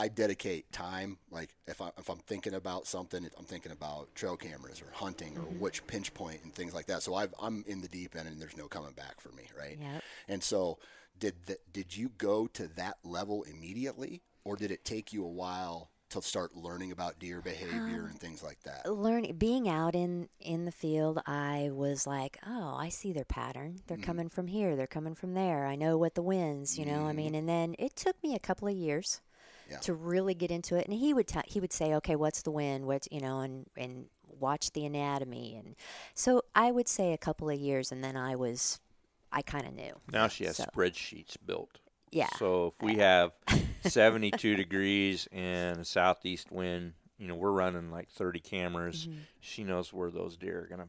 I dedicate time, like if, I, if I'm thinking about something, I'm thinking about trail cameras or hunting or mm-hmm. which pinch point and things like that. So I've, I'm in the deep end and there's no coming back for me, right? Yep. And so did the, did you go to that level immediately, or did it take you a while to start learning about deer behavior um, and things like that? Learning, being out in, in the field, I was like, oh, I see their pattern. They're mm-hmm. coming from here. They're coming from there. I know what the winds, you know, mm-hmm. I mean, and then it took me a couple of years. Yeah. To really get into it. And he would t- he would say, okay, what's the wind? What's, you know, and, and watch the anatomy. And so I would say a couple of years, and then I was, I kind of knew. Now she has so. spreadsheets built. Yeah. So if we have seventy-two degrees and a southeast wind, you know, we're running like thirty cameras. Mm-hmm. She knows where those deer are going to,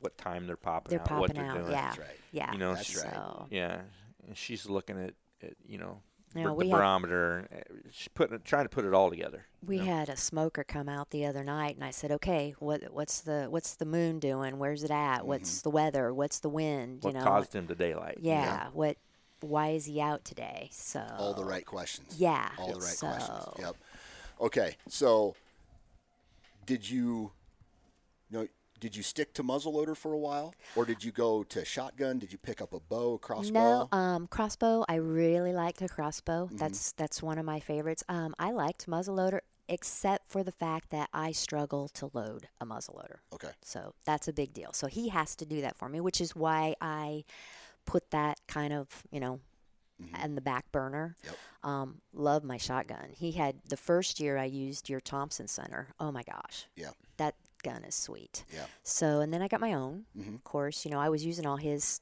what time they're popping they're out, popping what they're out. doing. Yeah. That's right. Yeah. You know, that's so. right. Yeah. And she's looking at, at you know, You know, the barometer, put, trying to put it all together. We you know? had a smoker come out the other night, and I said, "Okay, what, what's the what's the moon doing? Where's it at? Mm-hmm. What's the weather? What's the wind? What you know, caused him to daylight? Yeah, yeah. What? Why is he out today? So all the right questions. Yeah, all the right so. questions. Yep. Okay, so did you, you know, did you stick to muzzleloader for a while, or did you go to shotgun? Did you pick up a bow, crossbow? No, um, crossbow. I really liked the crossbow. Mm-hmm. That's that's one of my favorites. Um, I liked muzzleloader, except for the fact that I struggle to load a muzzleloader. Okay. So that's a big deal. So he has to do that for me, which is why I put that kind of, you know, mm-hmm. in the back burner. Yep. Um, love my shotgun. He had, the first year I used your Thompson Center. Oh, my gosh. Yeah. That gun is sweet. Yeah. So, and then I got my own, mm-hmm. of course, you know, I was using all his,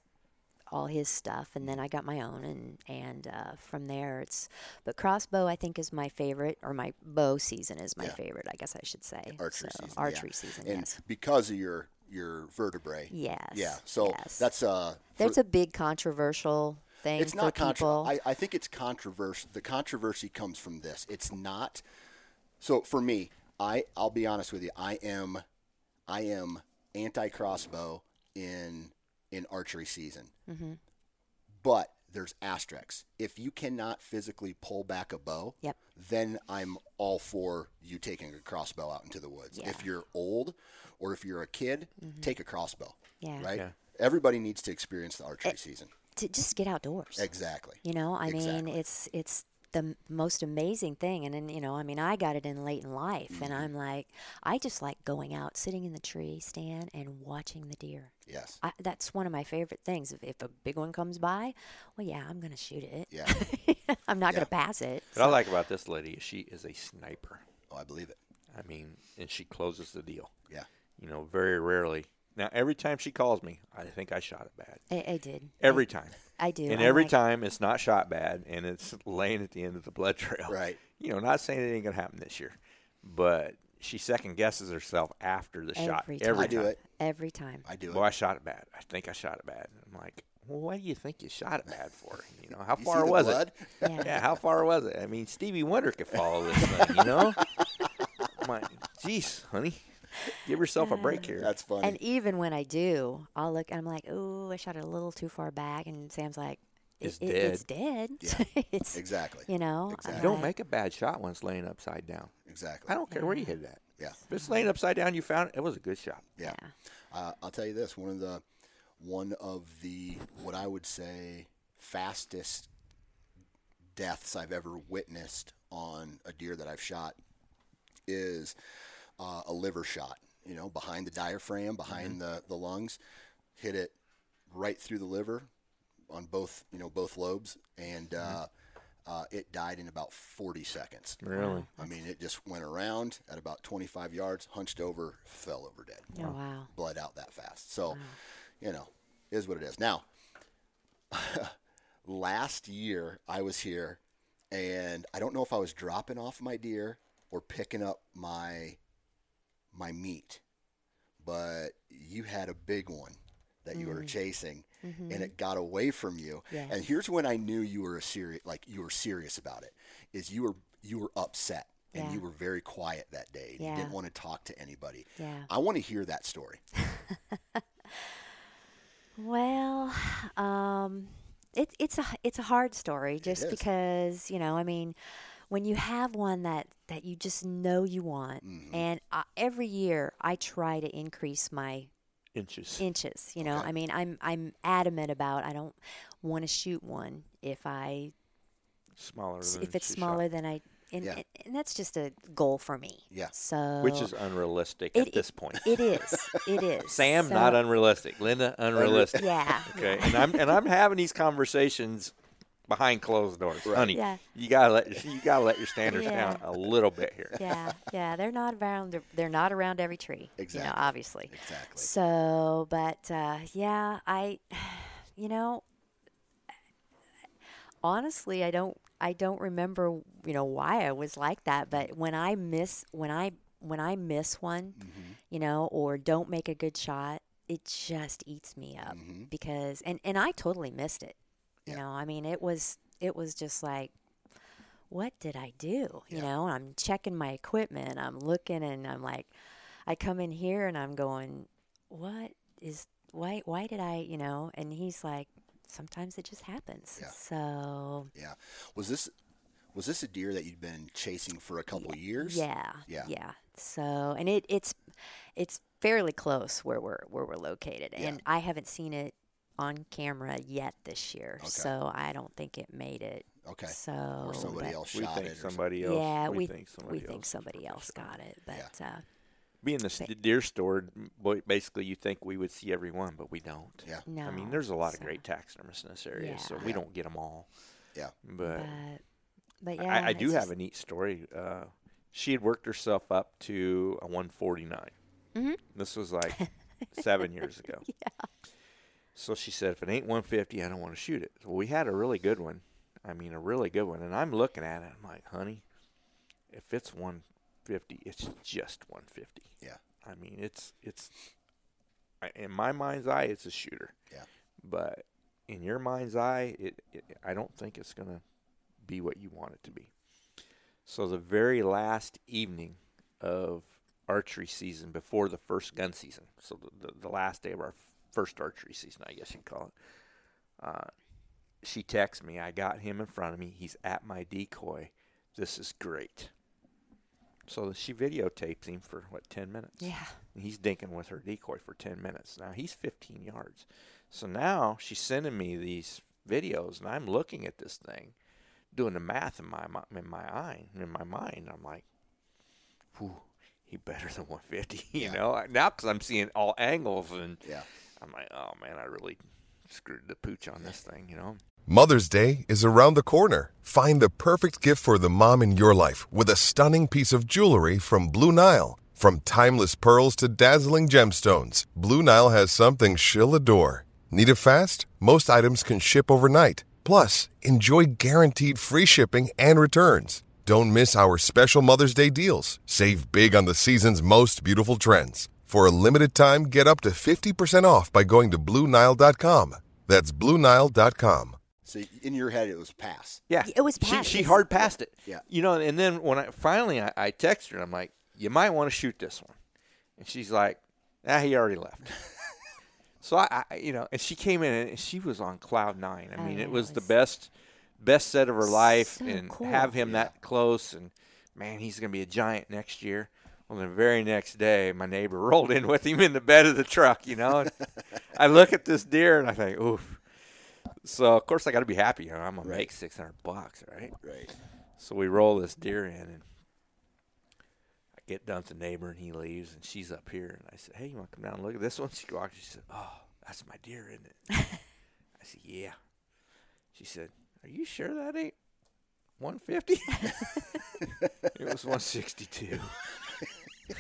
all his stuff, and then I got my own, and, and, uh, from there it's, but crossbow I think is my favorite, or my bow season is my yeah. favorite, I guess I should say. Yeah, archery so, season. Archery yeah. season, and yes. because of your, your vertebrae. Yes. Yeah. So yes. that's, uh, that's a big controversial thing. It's not controversial. I, I think it's controversial. The controversy comes from this. It's not. So for me, I, I'll be honest with you. I am, I am anti-crossbow in in archery season, mm-hmm. but there's asterisks. If you cannot physically pull back a bow, yep. then I'm all for you taking a crossbow out into the woods. Yeah. If you're old, or if you're a kid, mm-hmm. take a crossbow. Yeah, right. Yeah. Everybody needs to experience the archery it, season. To just get outdoors. Exactly. You know, I exactly. mean, it's it's. the m- most amazing thing. And then, you know, I mean, I got it in late in life, mm-hmm. and I'm like, I just like going out, sitting in the tree stand and watching the deer. Yes. I, that's one of my favorite things. If, if a big one comes by, well, yeah, I'm going to shoot it. Yeah. I'm not yeah. going to pass it. What so. I like about this lady is she is a sniper. Oh, I believe it. I mean, and she closes the deal. Yeah. You know, very rarely. Now, every time she calls me, I think I shot it bad. I, I did. Every I, time. I do. And I every like time it. it's not shot bad, and it's laying at the end of the blood trail. Right. You know, not saying it ain't going to happen this year, but she second guesses herself after the every shot. Time. Every I time. I do it. Every time. I do it. Well, I shot it bad. I think I shot it bad. And I'm like, well, why do you think you shot it bad for? You know, how you far was blood? it? Yeah. yeah, how far was it? I mean, Stevie Wonder could follow this thing, you know? I'm like, geez, honey. Give yourself a break here. That's funny. And even when I do, I'll look, I'm like, oh, I shot it a little too far back. And Sam's like, it, it's, it, dead. it's dead. Yeah. It's dead. Exactly. You know? Exactly. You don't make a bad shot when it's laying upside down. Exactly. I don't care yeah. where you hit that. Yeah. If it's laying upside down, you found it, it was a good shot. Yeah. yeah. Uh, I'll tell you this. One of the, one of the, what I would say, fastest deaths I've ever witnessed on a deer that I've shot is Uh, a liver shot, you know, behind the diaphragm, behind mm-hmm. the, the lungs, hit it right through the liver on both, you know, both lobes, and uh, uh, it died in about forty seconds. Really? I mean, it just went around at about twenty-five yards, hunched over, fell over dead. Oh, wow. Blood out that fast. So, wow. you know, is what it is. Now, last year I was here, and I don't know if I was dropping off my deer or picking up my my meat, but you had a big one that mm. you were chasing, mm-hmm. and it got away from you. Yeah. And here's when I knew you were a serious, like you were serious about it, is you were you were upset. And yeah. you were very quiet that day. Yeah. You didn't want to talk to anybody. Yeah. I want to hear that story. Well, um, it, it's a it's a hard story just because, you know, I mean, when you have one that, that you just know you want, mm-hmm. and uh, every year I try to increase my inches. Inches, you know, okay. I mean, I'm I'm adamant about I don't want to shoot one if I smaller than if it's smaller shot. than I. And, yeah. and that's just a goal for me. Yeah. So which is unrealistic it, at this point. It is. It is. Sam, so. Not unrealistic. Linda, unrealistic. Yeah. Okay. Yeah. And I'm and I'm having these conversations behind closed doors, right. honey. Yeah. You gotta let you gotta let your standards yeah. down a little bit here. Yeah. Yeah. They're not around. They're, they're not around every tree. Exactly. You know, obviously. Exactly. So, but uh, yeah, I, you know, honestly, I don't. I don't remember, you know, why I was like that, but when I miss when I when I miss one, mm-hmm. you know, or don't make a good shot, it just eats me up mm-hmm. because and, and I totally missed it. You yeah. know, I mean, it was it was just like, what did I do? Yeah. You know, I'm checking my equipment, I'm looking, and I'm like, I come in here and I'm going, what is why why did I, you know? And he's like, sometimes it just happens. Yeah. So. Yeah. Was this was this a deer that you'd been chasing for a couple yeah, years? Yeah. Yeah. Yeah. So, and it it's it's fairly close where we're where we're located, yeah. and I haven't seen it on camera yet this year, okay. so I don't think it made it. Okay. So. Or somebody else shot it. We think somebody else. Yeah. We, we think somebody we else, think somebody else sure. got it, but. Yeah. Uh, Being the but, deer store, basically you think we would see every one, but we don't. Yeah. No, I mean, there's a lot so. of great taxidermists in this area, yeah. so we yeah. don't get them all. Yeah. But, but, but yeah. I, I do have a neat story. Uh, she had worked herself up to a one forty-nine. Mm-hmm. This was like seven years ago. Yeah. So she said, if it ain't one fifty, I don't want to shoot it. Well, we had a really good one. I mean, a really good one. And I'm looking at it, I'm like, honey, if it's one. Fifty. It's just one fifty. Yeah. I mean, it's it's in my mind's eye, it's a shooter. Yeah. But in your mind's eye, it, it I don't think it's gonna be what you want it to be. So the very last evening of archery season before the first gun season, so the the, the last day of our first archery season, I guess you'd call it. Uh, she texts me. I got him in front of me. He's at my decoy. This is great. So she videotapes him for, what, ten minutes? Yeah. And he's dinking with her decoy for ten minutes. Now, he's fifteen yards. So now she's sending me these videos, and I'm looking at this thing, doing the math in my in my eye, in my mind. I'm like, whew, he better than one fifty, you yeah. know? Now because I'm seeing all angles, and yeah. I'm like, oh, man, I really screwed the pooch on this thing, you know? Mother's Day is around the corner. Find the perfect gift for the mom in your life with a stunning piece of jewelry from Blue Nile. From timeless pearls to dazzling gemstones, Blue Nile has something she'll adore. Need it fast? Most items can ship overnight. Plus, enjoy guaranteed free shipping and returns. Don't miss our special Mother's Day deals. Save big on the season's most beautiful trends. For a limited time, get up to fifty percent off by going to Blue Nile dot com. That's Blue Nile dot com. So in your head, it was pass. Yeah. It was pass. She, she hard passed it. Yeah. You know, and then when I finally I, I text her, and I'm like, you might want to shoot this one. And she's like, ah, he already left. So, I, I, you know, and she came in, and she was on cloud nine. I mean, oh, it was, was the best best set of her life. So and cool. Have him yeah. that close, and, man, he's going to be a giant next year. Well, the very next day, my neighbor rolled in with him in the bed of the truck, you know. And I look at this deer, and I think, oof. So, of course, I got to be happy. You know, I'm going right. to make six hundred bucks, right? Right. So we roll this deer in, and I get done with the neighbor, and he leaves, and she's up here. And I said, hey, you want to come down and look at this one? She walked, she said, oh, that's my deer, isn't it? I said, yeah. She said, are you sure that ain't one fifty? It was one sixty-two.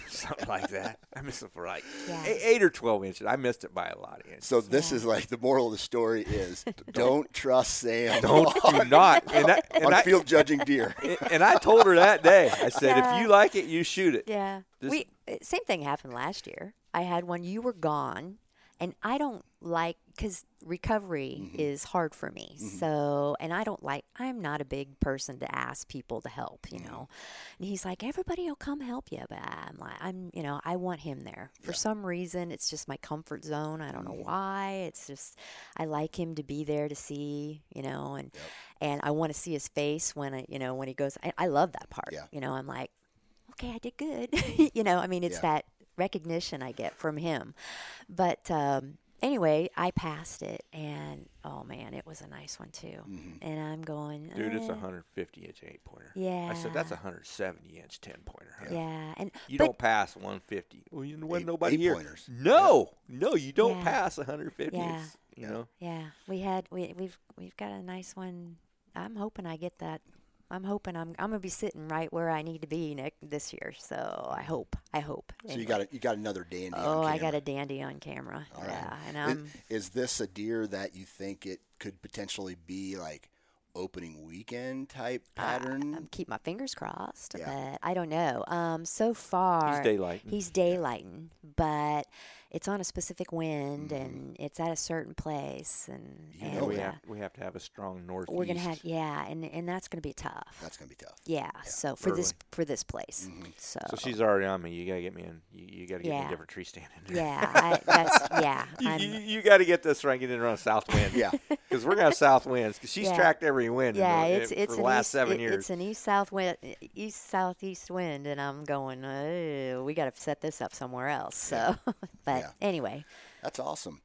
something like that. I missed it for like yeah. eight or twelve inches. I missed it by a lot of inches. So this yeah. is like the moral of the story is don't trust Sam. Don't do not and I, and on I, field judging deer. And I told her that day. I said, yeah. if you like it, you shoot it. Yeah. Just, we same thing happened last year. I had one. You were gone, and I don't like because recovery mm-hmm. is hard for me. Mm-hmm. So, and I don't like. I'm not a big person to ask people to help. You mm-hmm. know, and he's like, everybody will come help you, but I'm like, I'm, you know, I want him there for yeah. some reason. It's just my comfort zone. I don't mm-hmm. know why. It's just I like him to be there to see. You know, and yep. and I want to see his face when I, you know, when he goes. I, I love that part. Yeah. You know, I'm like, okay, I did good. You know, I mean, it's yeah. that recognition I get from him. But um, anyway, I passed it, and oh man, it was a nice one too. Mm-hmm. And I'm going, dude, eh. it's a one hundred fifty inch eight pointer. Yeah, I said that's a one hundred seventy inch ten pointer. Huh? Yeah, and you don't pass one fifty. Well, you know what? Nobody eight here. Pointers. No, yeah. no, you don't yeah. pass one hundred fifty. Yeah. You know. Yeah, we had we we've we've got a nice one. I'm hoping I get that. I'm hoping I'm I'm gonna be sitting right where I need to be next this year. So I hope I hope. So anyway. you got a, you got another dandy. Oh, on camera. I got a dandy on camera. All right. Yeah, and I'm, is, is this a deer that you think it could potentially be like opening weekend type pattern? I, I keep my fingers crossed, yeah. but I don't know. Um, so far he's daylighting. He's daylighting, but it's on a specific wind mm-hmm. and it's at a certain place, and, you and know, we uh, have we have to have a strong northeast. We're gonna have yeah, and, and that's gonna be tough. That's gonna be tough. Yeah. yeah. So for Early. this for this place, mm-hmm. so so she's already on me. You gotta get me in. You, you gotta get yeah. me a different tree stand in there. Yeah, I, that's yeah. you, you, you gotta get this right. Get in around south wind. yeah, because we're gonna have south winds. Because she's yeah. tracked every wind. Yeah, in the, it's it, it's for the last east, seven it, years. It's an east south wind, east southeast wind, and I'm going. Oh, we gotta set this up somewhere else. So, yeah. but. Yeah. Anyway, that's awesome.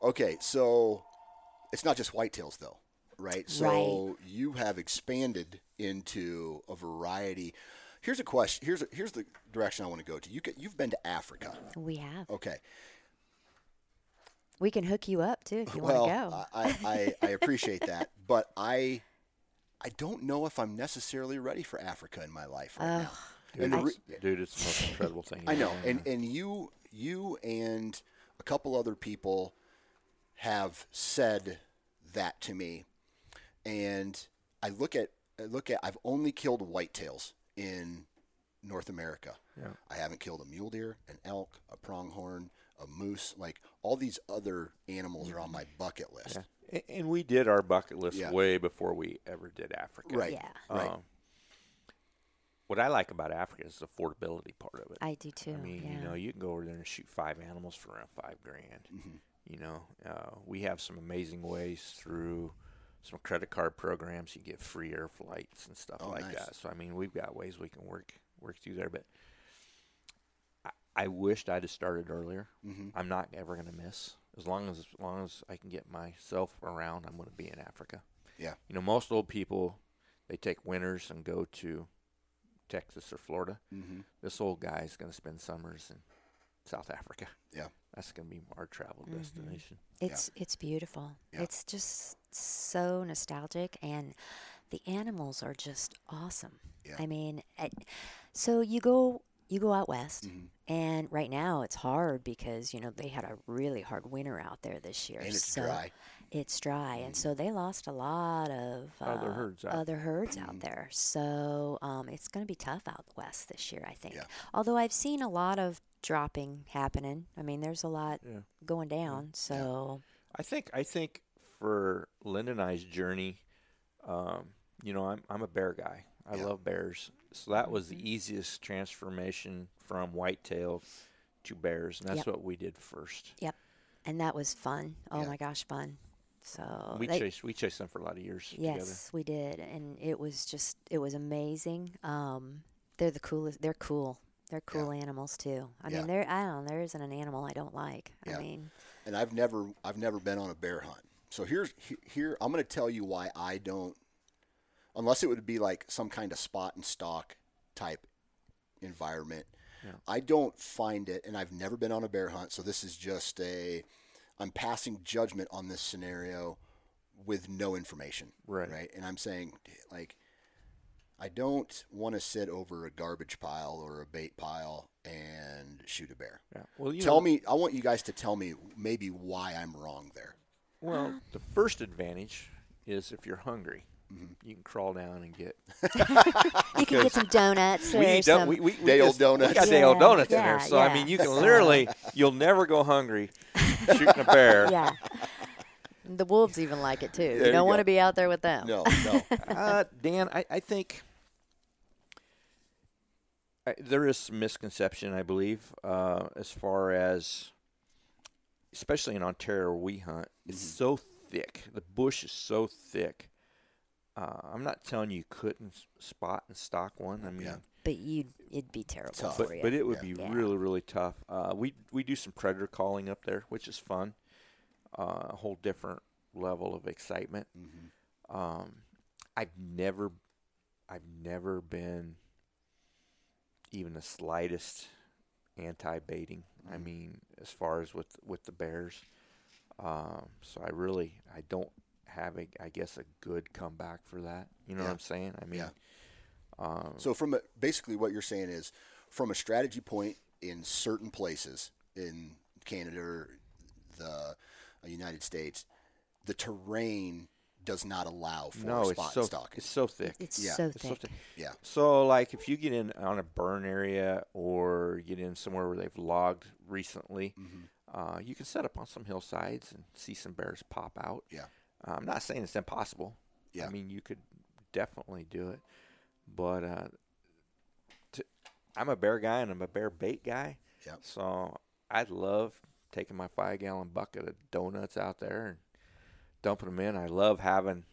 Okay, so it's not just whitetails though, right? So right. you have expanded into a variety. Here's a question. Here's a, here's the direction I want to go to. You can, you've been to Africa. We have. Okay. We can hook you up too if you well, want to go. I, I I appreciate that, but I I don't know if I'm necessarily ready for Africa in my life right oh, now. Dude, and re- dude, it's the most incredible thing. I know, and and you. You and a couple other people have said that to me, and I look at I look at I've only killed whitetails in North America. Yeah. I haven't killed a mule deer, an elk, a pronghorn, a moose. Like all these other animals are on my bucket list. Yeah. And we did our bucket list yeah. way before we ever did Africa. Right. Yeah. Um, right. What I like about Africa is the affordability part of it. I do too. I mean, yeah. you know, you can go over there and shoot five animals for around five grand. Mm-hmm. You know, uh, we have some amazing ways through some credit card programs. You get free air flights and stuff oh, like nice. that. So, I mean, we've got ways we can work work through there. But I, I wished I'd have started earlier. Mm-hmm. I'm not ever going to miss. As long as, as long as I can get myself around, I'm going to be in Africa. Yeah. You know, most old people, they take winters and go to Texas or Florida. Mm-hmm. This old guy is going to spend summers in South Africa. Yeah, that's going to be our travel mm-hmm. destination. It's yeah. it's beautiful. Yeah. It's just so nostalgic, and the animals are just awesome. Yeah. I mean, I, so you go you go out west, mm-hmm. and right now it's hard because you know they had a really hard winter out there this year. And it's so dry. It's dry, mm-hmm. and so they lost a lot of uh, other herds, out, other herds mm-hmm. out there. So um, it's going to be tough out west this year, I think. Yeah. Although I've seen a lot of dropping happening. I mean, there's a lot yeah. going down. Yeah. So I think I think for Linda and I's journey, um, you know, I'm I'm a bear guy. I yeah. love bears. So that was mm-hmm. the easiest transformation from whitetail to bears, and that's yep. what we did first. Yep, and that was fun. Oh yeah. my gosh, fun. So we they, chased we chased them for a lot of years. Yes, together. we did, and it was just it was amazing. Um, they're the coolest. They're cool. They're cool yeah. animals too. I yeah. mean, there I don't know. There isn't an animal I don't like. Yeah. I mean, and I've never I've never been on a bear hunt. So here's here, here I'm going to tell you why I don't. Unless it would be like some kind of spot and stalk type environment, yeah. I don't find it. And I've never been on a bear hunt, so this is just a. I'm passing judgment on this scenario with no information, right? right? And I'm saying, like, I don't want to sit over a garbage pile or a bait pile and shoot a bear. Yeah. Well, you tell know, me, I want you guys to tell me maybe why I'm wrong there. Well, the first advantage is if you're hungry. Mm-hmm. You can crawl down and get. You can get some donuts. We eat some we, we, we day old donuts. We got yeah, day old donuts yeah, in there. So, yeah. I mean, you can literally, you'll never go hungry shooting a bear. Yeah. The wolves even like it, too. There you don't want to be out there with them. No, no. uh, Dan, I, I think I, there is some misconception, I believe, uh, as far as, especially in Ontario where we hunt, it's mm-hmm. so thick. The bush is so thick. Uh, I'm not telling you you couldn't spot and stock one. I mean, yeah. But you'd, it'd be terrible tough. for but, you. But it would yeah. be yeah. really, really tough. Uh, we we do some predator calling up there, which is fun. Uh, a whole different level of excitement. Mm-hmm. Um, I've never, I've never been even the slightest anti-baiting. Mm-hmm. I mean, as far as with with the bears. Um, so I really, I don't. have a, I guess, a good comeback for that. You know yeah. what I'm saying? I mean, yeah. um, so from a, basically what you're saying is, from a strategy point, in certain places in Canada or the United States, the terrain does not allow for no, a spot so, stocking. It's so thick. It's, yeah. so, it's thick. so thick. Yeah. So like if you get in on a burn area or get in somewhere where they've logged recently, mm-hmm. uh, you can set up on some hillsides and see some bears pop out. Yeah. I'm not saying it's impossible. Yeah. I mean, you could definitely do it. But uh, to, I'm a bear guy, and I'm a bear bait guy. Yep. So I love taking my five-gallon bucket of donuts out there and dumping them in. I love having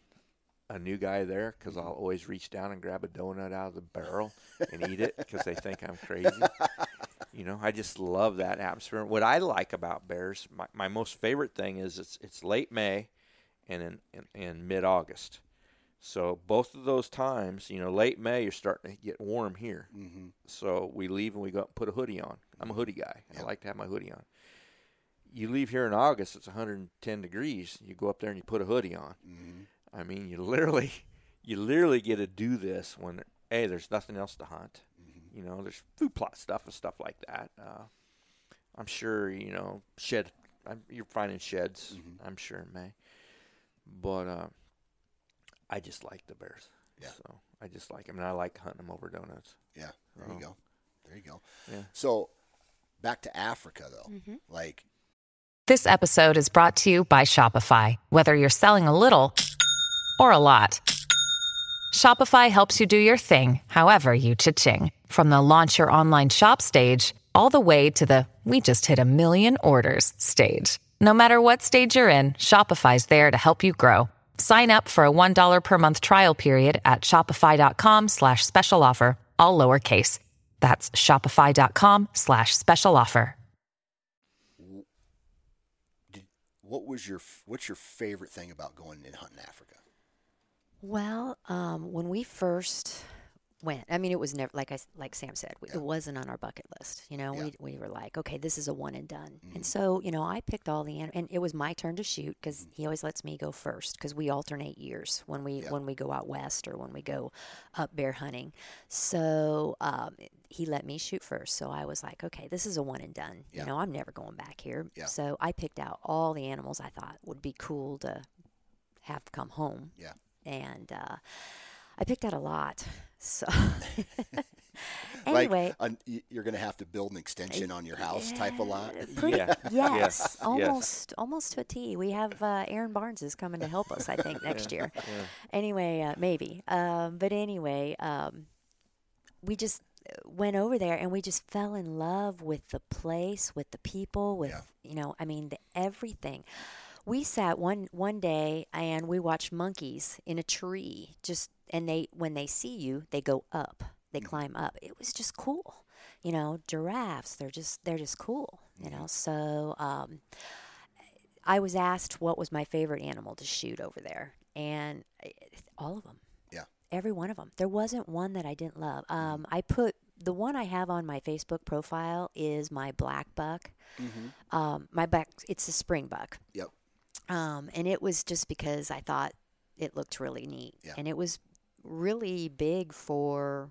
a new guy there because I'll always reach down and grab a donut out of the barrel and eat it because they think I'm crazy. You know, I just love that atmosphere. What I like about bears, my, my most favorite thing is it's it's late May. And in, in, in mid-August. So both of those times, you know, late May, you're starting to get warm here. Mm-hmm. So we leave and we go out and put a hoodie on. I'm a hoodie guy. Yep. I like to have my hoodie on. You leave here in August, it's one hundred ten degrees. You go up there and you put a hoodie on. Mm-hmm. I mean, you literally you literally get to do this when, A, there's nothing else to hunt. Mm-hmm. You know, there's food plot stuff and stuff like that. Uh, I'm sure, you know, shed. I'm, you're finding sheds, mm-hmm. I'm sure, in May. But uh, I just like the bears. Yeah. So I just like them. And I like hunting them over donuts. Yeah. There so. you go. There you go. Yeah. So back to Africa, though. Mm-hmm. Like, this episode is brought to you by Shopify. Whether you're selling a little or a lot, Shopify helps you do your thing, however you cha-ching. From the launch your online shop stage all the way to the we just hit a million orders stage. No matter what stage you're in, Shopify's there to help you grow. Sign up for a one dollar per month trial period at shopify.com slash special offer, all lowercase. That's shopify.com slash special offer. What was your, what's your favorite thing about going and hunting Africa? Well, um, when we first went, I mean, it was never, like I, like Sam said, we, yeah. it wasn't on our bucket list. You know, yeah. we we were like, okay, this is a one and done. Mm-hmm. And so, you know, I picked all the, and it was my turn to shoot because mm-hmm. he always lets me go first because we alternate years when we, yeah. when we go out west or when we go up bear hunting. So um, he let me shoot first. So I was like, okay, this is a one and done. Yeah. You know, I'm never going back here. Yeah. So I picked out all the animals I thought would be cool to have come home. Yeah. And uh, I picked out a lot. So, anyway, like, um, you're going to have to build an extension on your house yeah, type of lot. Pretty, yeah. Yes, yeah. almost, yes. almost to a T. We have uh, Aaron Barnes is coming to help us, I think, next yeah. year. Yeah. Anyway, uh, maybe. Um, but anyway, um, we just went over there and we just fell in love with the place, with the people, with yeah. you know, I mean, the, everything. We sat one one day and we watched monkeys in a tree just. And they, when they see you, they go up, they mm-hmm. climb up. It was just cool. You know, giraffes, they're just, they're just cool, you mm-hmm. know? So, um, I was asked what was my favorite animal to shoot over there and all of them. Yeah. Every one of them. There wasn't one that I didn't love. Um, I put, the one I have on my Facebook profile is my black buck. Mm-hmm. Um, my buck, it's a spring buck. Yep. Um, and it was just because I thought it looked really neat yeah. and it was really big for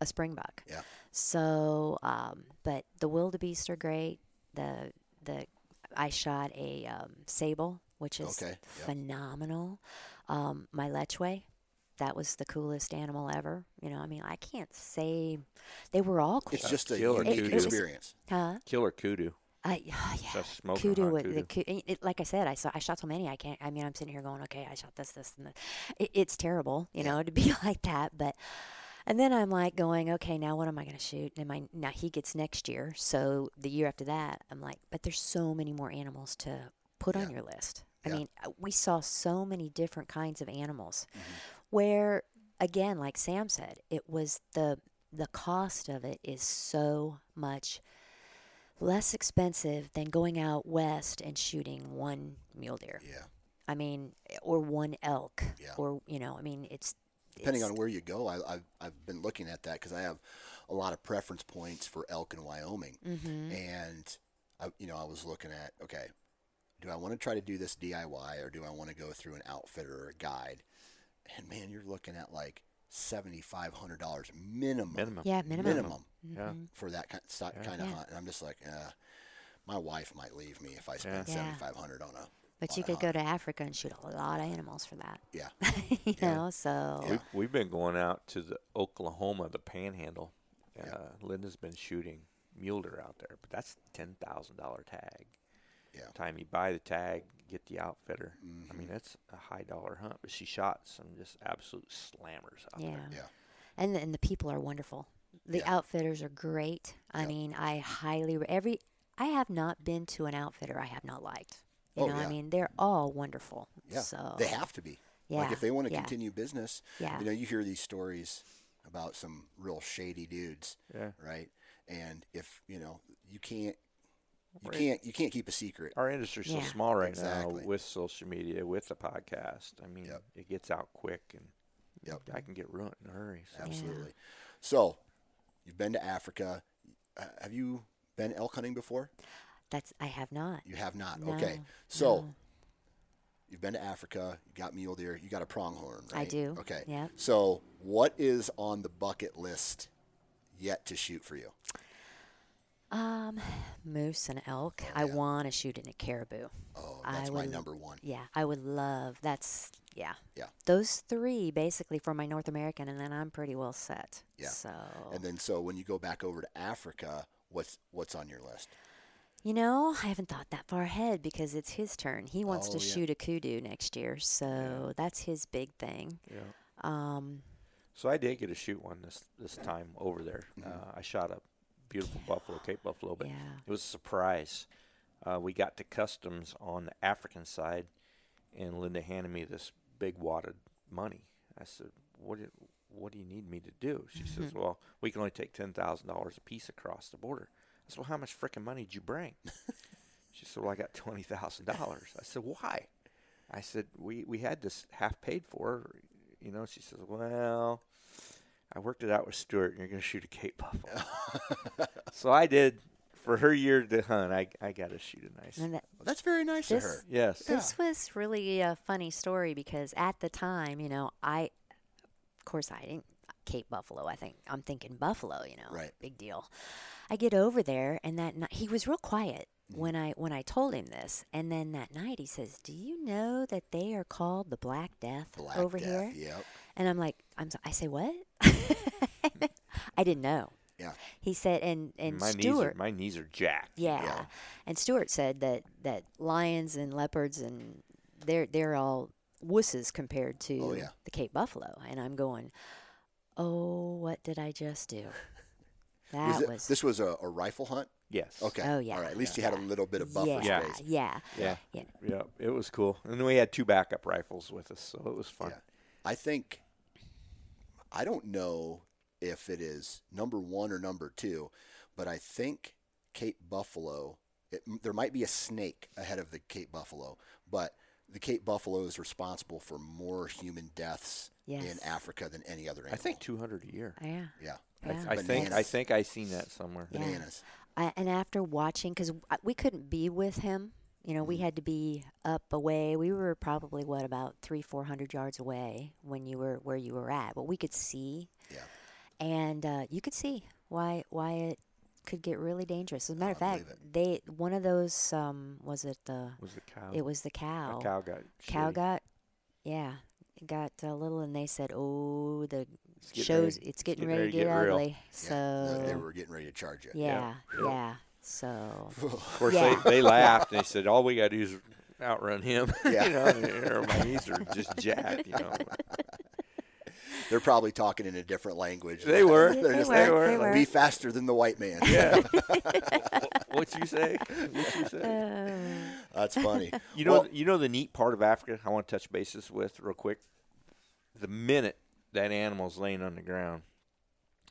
a spring buck. Yeah. So, um, but the wildebeest are great. The the I shot a um, sable, which is okay. Yep. Phenomenal. Um, my lechwe, that was the coolest animal ever. You know, I mean, I can't say they were all cool. It's just a killer it, kudu it was, experience. Huh? Killer kudu. Uh, oh, yeah, kudu, with, kudu. The, it, it, like I said, I saw, I shot so many. I can't. I mean, I'm sitting here going, okay, I shot this, this, and this. It, it's terrible, you yeah. know, to be like that. But, and then I'm like going, okay, now what am I going to shoot? And my now he gets next year, so the year after that, I'm like, but there's so many more animals to put yeah. on your list. I yeah. mean, we saw so many different kinds of animals, mm-hmm. where again, like Sam said, it was the the cost of it is so much less expensive than going out west and shooting one mule deer. Yeah. I mean, or one elk. Yeah. Or, you know, I mean, it's... Depending it's, on where you go, I, I've, I've been looking at that because I have a lot of preference points for elk in Wyoming. Mm-hmm. And, I, you know, I was looking at, okay, do I want to try to do this D I Y or do I want to go through an outfitter or a guide? And, man, you're looking at, like, seventy-five hundred dollars minimum. Minimum. Yeah, minimum. Minimum. Yeah. For that kind of, yeah. kind of yeah. hunt. And I'm just like, uh, my wife might leave me if I spend yeah. seventy-five hundred dollars on a But on you a could hunt. Go to Africa and shoot a lot of animals for that. Yeah. you yeah. know, so. Yeah. We, we've been going out to the Oklahoma, the Panhandle. Uh, yeah. Linda's been shooting mule deer out there, but that's a ten thousand dollars tag. Yeah. By the time you buy the tag, get the outfitter. Mm-hmm. I mean, that's a high dollar hunt, but she shot some just absolute slammers out yeah. there. Yeah. And, and the people are wonderful. The yeah. outfitters are great. I yep. mean, I highly re- every. I have not been to an outfitter I have not liked. You oh, know, yeah. I mean, they're all wonderful. Yeah, so they have to be. Yeah, like if they want to yeah. continue business. Yeah. You know, you hear these stories about some real shady dudes. Yeah. Right. And if you know, you can't, you right. can't, you can't keep a secret. Our industry's yeah. so small right exactly. now with social media, with the podcast. I mean, yep. it gets out quick, and yep. I can get ruined in a hurry. So. Absolutely. Yeah. So. You've been to Africa. Uh, have you been elk hunting before? That's I have not. You have not. No, okay. So no. You've been to Africa. You got mule deer. You got a pronghorn, right? I do. Okay. Yeah. So what is on the bucket list yet to shoot for you? Um, moose and elk. Oh, yeah. I want to shoot in a caribou. Oh, that's I my would, number one. Yeah, I would love. That's yeah. Yeah. Those three basically for my North American, and then I'm pretty well set. Yeah. So. And then so when you go back over to Africa, what's what's on your list? You know, I haven't thought that far ahead because it's his turn. He wants oh, to yeah. shoot a kudu next year, so yeah. that's his big thing. Yeah. Um. So I did get to shoot one this this time over there. Mm-hmm. Uh, I shot a. Beautiful yeah. buffalo, Cape buffalo, but yeah. it was a surprise. Uh, we got to customs on the African side, and Linda handed me this big wad of money. I said, "What do, what do you need me to do?" She mm-hmm. says, "Well, we can only take ten thousand dollars a piece across the border." I said, "Well, how much frickin' money did you bring?" She said, "Well, I got twenty thousand dollars." I said, "Why?" I said, "We we had this half paid for, you know." She says, "Well." I worked it out with Stuart, and you're going to shoot a Cape buffalo. So I did. For her year to hunt, I I got to shoot a nice. That, well, that's very nice this, of her. Yes. This yeah. was really a funny story because at the time, you know, I, of course, I didn't Cape buffalo. I think I'm thinking buffalo, you know, right. big deal. I get over there, and that night, he was real quiet mm-hmm. when I when I told him this, and then that night he says, "Do you know that they are called the Black Death Black over Death, here?" Yep. And I'm like, I'm so, I say what? I didn't know. Yeah. He said, and, and my Stuart. Knees are, my knees are jacked. Yeah. yeah. And Stuart said that, that lions and leopards, and they're, they're all wusses compared to oh, yeah. the Cape buffalo. And I'm going, oh, what did I just do? That was, it, was This was a, a rifle hunt? Yes. Okay. Oh, yeah. All right. At least yeah. you had a little bit of buffer yeah. space. Yeah. Yeah. Yeah. Yeah. Yeah. It was cool. And then we had two backup rifles with us, so it was fun. Yeah. I think, I don't know if it is number one or number two, but I think Cape buffalo, it, there might be a snake ahead of the Cape buffalo, but the Cape buffalo is responsible for more human deaths yes. in Africa than any other animal. I think two hundred a year. Yeah. Yeah. yeah. I, th- I think I think I seen that somewhere. Yeah. Bananas. I, and after watching, because we couldn't be with him you know, we had to be up away. We were probably, what, about three, four hundred yards away when you were where you were at, but we could see. Yeah. And uh, you could see why why it could get really dangerous. As a matter of fact, they one of those um, was it the was the cow? It was the cow. A cow got cow shitty. got yeah got a little, and they said, oh, the it's shows ready. it's getting, getting ready, ready to get, get ugly. Yeah. So no, they were getting ready to charge you. Yeah, yeah. yeah. So of course yeah. they, they laughed and they said, all we got to do is outrun him. Yeah. You know, my knees are just jacked. You know. They're probably talking in a different language. They were. They're they just were. Like, they were. Be faster than the white man. Yeah. What you say? What you say? Uh, That's funny. You know, well, you know the neat part of Africa I want to touch bases with real quick? The minute that animal's laying on the ground,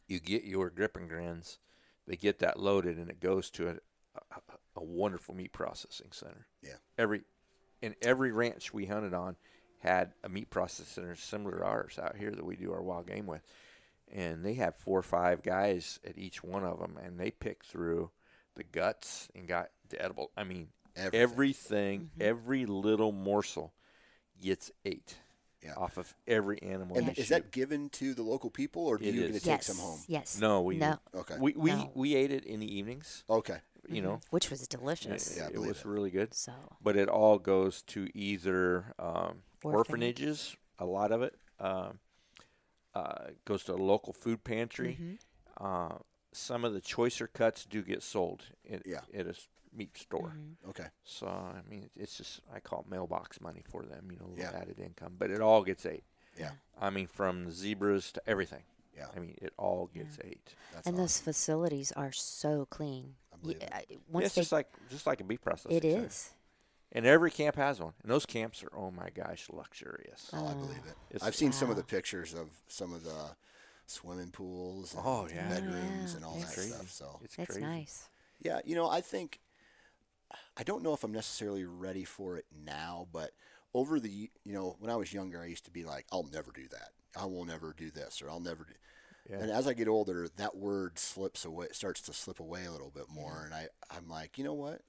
you get your grip and grins. They get that loaded, and it goes to a, a, a wonderful meat processing center. Yeah. Every And every ranch we hunted on had a meat processing center similar to ours out here that we do our wild game with, and they had four or five guys at each one of them, and they picked through the guts and got the edible. I mean, everything, everything mm-hmm. every little morsel gets ate yeah. off of every animal. And is shoot. that given to the local people, or do it you get to yes. take some home? Yes. No, we no. Okay. We we, no. we ate it in the evenings. Okay. You know, which was delicious. Yeah, it was it. really good. So, but it all goes to either um, orphanages, a lot of it um, uh, goes to a local food pantry. Mm-hmm. Uh, some of the choicer cuts do get sold at, yeah. at a meat store. Mm-hmm. Okay, so I mean, it's just I call it mailbox money for them. You know, yeah. added income, but it all gets ate. Yeah, I mean, from the zebras to everything. Yeah, I mean, it all gets yeah. ate. That's and awesome. Those facilities are so clean. Yeah, once it's they, just like just like a beef processing. It center. Is, and every camp has one, and those camps are oh my gosh luxurious. Oh, I believe it. It's I've seen wow. some of the pictures of some of the swimming pools, and oh yeah, bedrooms yeah. and all it's that crazy. Stuff. So it's crazy. Nice. Yeah, you know, I think I don't know if I'm necessarily ready for it now, but over the you know when I was younger, I used to be like, I'll never do that. I will never do this, or I'll never do. Yeah. And as I get older, that word slips away, starts to slip away a little bit more. And I, I'm like, you know what?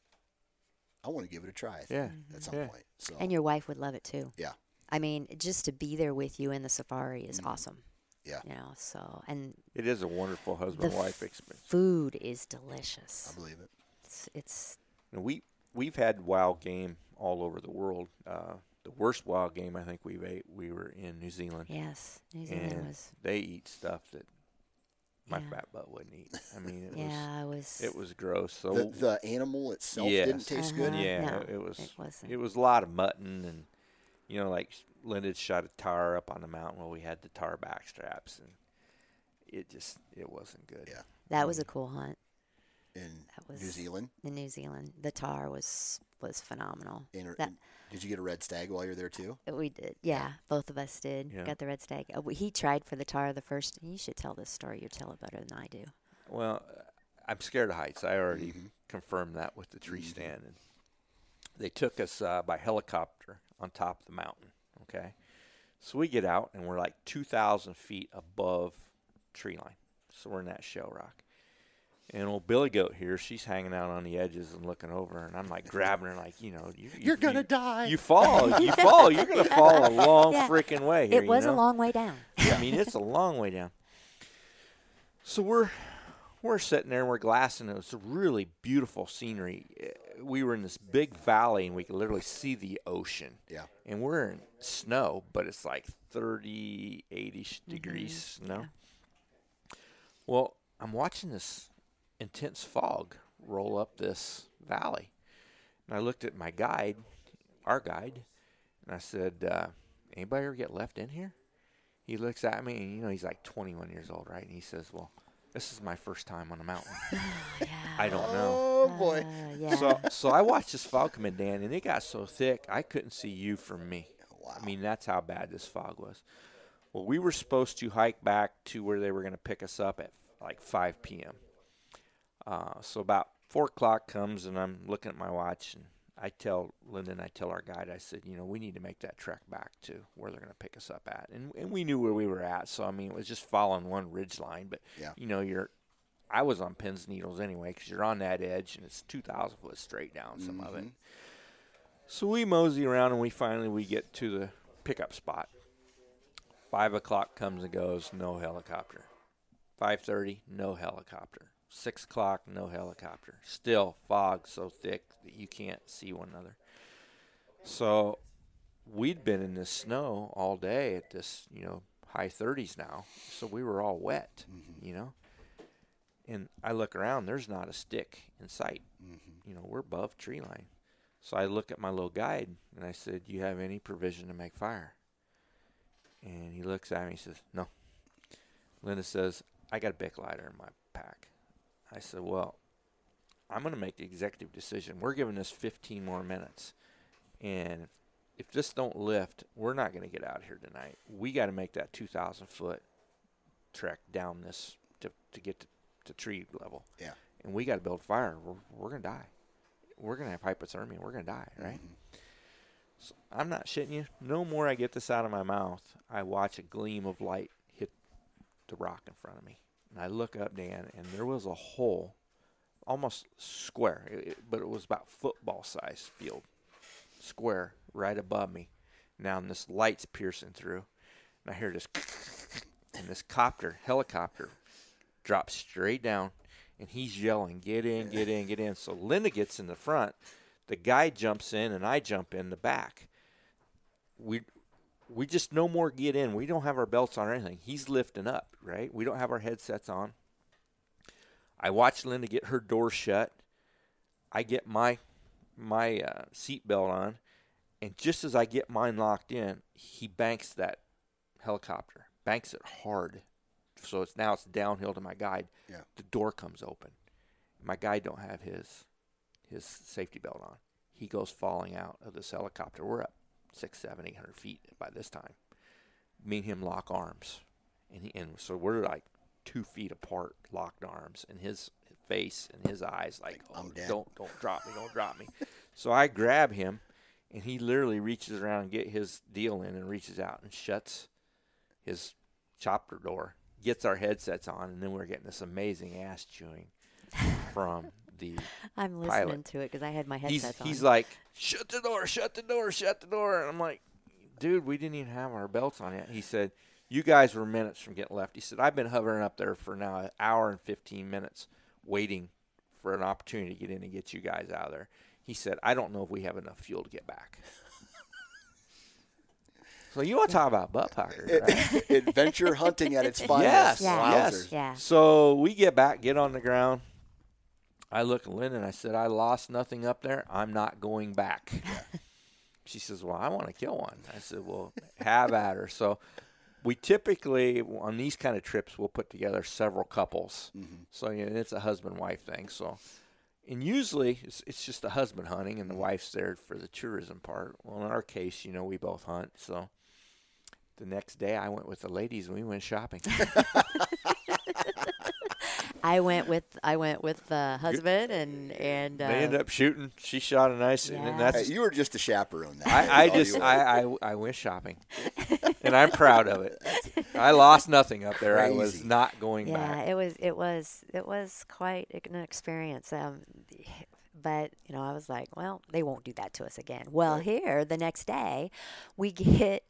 I want to give it a try I think, yeah. at some yeah. point. So. And your wife would love it too. Yeah. I mean, just to be there with you in the safari is mm. awesome. Yeah. You know, so, and it is a wonderful husband-wife experience. Food is delicious. I believe it. It's, it's you know, we, we've had wild game all over the world. Uh, The worst wild game I think we've ate, we were in New Zealand. Yes, New Zealand and was. They eat stuff that my yeah. fat butt wouldn't eat. I mean, it yeah, was, it was. It was gross. So the, the animal itself yes. didn't taste uh-huh. good. Yeah, no, it was. It wasn't. It was a lot of mutton, and you know, like Linda shot a tar up on the mountain where we had the tar backstraps, and it just it wasn't good. Yeah, that I mean, was a cool hunt. In New Zealand? In New Zealand. The tar was was phenomenal. In, that, in, did you get a red stag while you were there, too? We did. Yeah, yeah. Both of us did. Yeah. Got the red stag. Uh, we, he tried for the tar the first. You should tell this story. You tell it better than I do. Well, I'm scared of heights. I already mm-hmm. confirmed that with the tree mm-hmm. stand. And they took us uh, by helicopter on top of the mountain, okay? So we get out, and we're like two thousand feet above tree line. So we're in that shell rock. And old Billy Goat here, she's hanging out on the edges and looking over, and I'm like grabbing her, like you know, you, you're you, gonna you, die. You fall, you fall, you're gonna fall a long yeah. freaking way. Here, it was you know? a long way down. I mean, it's a long way down. So we're we're sitting there, and we're glassing. It was a really beautiful scenery. We were in this big valley, and we could literally see the ocean. Yeah. And we're in snow, but it's like thirty, eighty-ish degrees mm-hmm. snow. Yeah. Well, I'm watching this intense fog roll up this valley. And I looked at my guide, our guide, and I said, uh, anybody ever get left in here? He looks at me, and, you know, he's like twenty-one years old, right? And he says, well, this is my first time on a mountain. yeah. I don't know. Oh, boy. Uh, yeah. So so I watched this fog come in, Dan, and it got so thick, I couldn't see you from me. Wow. I mean, that's how bad this fog was. Well, we were supposed to hike back to where they were going to pick us up at like five p.m. Uh, so about four o'clock comes, and I'm looking at my watch, and I tell Linda and I tell our guide, I said, you know, we need to make that trek back to where they're going to pick us up at. And and we knew where we were at, so, I mean, it was just following one ridge line. But, yeah. you know, you're I was on pins and needles anyway because you're on that edge, and it's two thousand foot straight down, some mm-hmm. of it. So we mosey around, and we finally we get to the pickup spot. Five o'clock comes and goes, no helicopter. five thirty, no helicopter. six o'clock, no helicopter. Still fog so thick that you can't see one another. So we'd been in this snow all day at this, you know, high thirties now. So we were all wet, mm-hmm. you know. And I look around, there's not a stick in sight. Mm-hmm. You know, we're above tree line. So I look at my little guide, and I said, "Do you have any provision to make fire?" And he looks at me, he says, "No." Linda says, "I got a Bic lighter in my pack." I said, "Well, I'm going to make the executive decision. We're giving this fifteen more minutes. And if this don't lift, we're not going to get out here tonight. We got to make that two thousand foot trek down this to, to get to, to tree level. Yeah. And we got to build fire. We're, we're going to die. We're going to have hypothermia. We're going to die, right?" Mm-hmm. So I'm not shitting you. No more I get this out of my mouth, I watch a gleam of light hit the rock in front of me. And I look up, Dan, and there was a hole, almost square, it, but it was about football-sized field, square, right above me. Now and this light's piercing through, and I hear this, and this copter, helicopter, drops straight down, and he's yelling, "Get in, get in, get in." So Linda gets in the front. The guy jumps in, and I jump in the back. We we just no more get in. We don't have our belts on or anything. He's lifting up, right? We don't have our headsets on. I watch Linda get her door shut. I get my my uh, seatbelt on, and just as I get mine locked in, he banks that helicopter, banks it hard. So it's now it's downhill to my guide. Yeah. The door comes open. My guide don't have his his safety belt on. He goes falling out of this helicopter. We're up six, seven, eight hundred feet by this time. Me and him lock arms, and he, and so we're like two feet apart, locked arms, and his face and his eyes like, like "Oh, don't don't drop me, don't drop me." So I grab him, and he literally reaches around and get his deal in, and reaches out and shuts his chopper door. Gets our headsets on, and then we're getting this amazing ass chewing from the I'm listening pilot. To it because I had my headsets he's, on. He's like, "Shut the door, shut the door, shut the door." And I'm like, "Dude, we didn't even have our belts on yet." He said, "You guys were minutes from getting left." He said, "I've been hovering up there for now an hour and fifteen minutes waiting for an opportunity to get in and get you guys out of there." He said, "I don't know if we have enough fuel to get back." So you want to talk about butt puckers, right? Adventure hunting at its finest. Yes, yeah. yes. Yeah. So we get back, get on the ground. I look at Linda, and I said, "I lost nothing up there. I'm not going back." Yeah. She says, "Well, I want to kill one." I said, "Well, have at her." So we typically, on these kind of trips, we'll put together several couples. Mm-hmm. So you know, it's a husband-wife thing. So, and usually it's, it's just the husband hunting, and the wife's there for the tourism part. Well, in our case, you know, we both hunt, so. The next day, I went with the ladies, and we went shopping. I went with I went with the husband, and and uh, they ended up shooting. She shot a nice, yeah. and that's hey, you were just a chaperone. That I, I just I, I I went shopping, and I'm proud of it. I lost nothing up there. Crazy. I was not going yeah, back. Yeah, it was it was it was quite an experience. Um, But, you know, I was like, well, they won't do that to us again. Well, right. Here the next day, we get.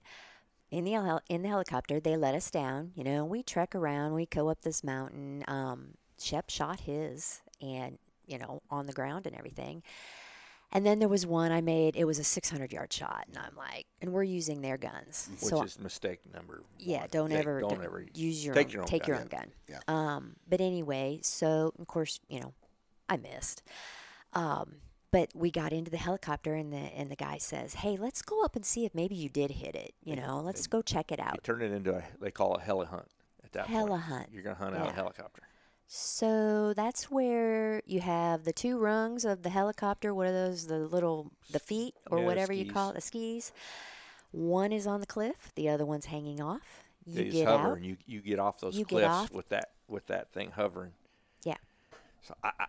In the hel- in the helicopter, they let us down. You know, we trek around. We go up this mountain. Um, Shep shot his, and you know, on the ground and everything. And then there was one I made. It was a six hundred yard shot, and I'm like, and we're using their guns, which so is mistake number. Yeah, one. don't they, ever don't, don't ever use your take own, your own take gun. your own gun. Yeah. Um, but anyway, so of course, you know, I missed. Um, But we got into the helicopter, and the and the guy says, "Hey, let's go up and see if maybe you did hit it. You know, let's they, go check it out." They turn it into a they call it heli hunt at that heli point. Hunt. You're gonna hunt yeah. out a helicopter. So that's where you have the two rungs of the helicopter. What are those? The little the feet or yeah, whatever skis. you call it, the skis. One is on the cliff, the other one's hanging off. You they get hover out. and you, you get off those you cliffs off. with that with that thing hovering. Yeah. So I. I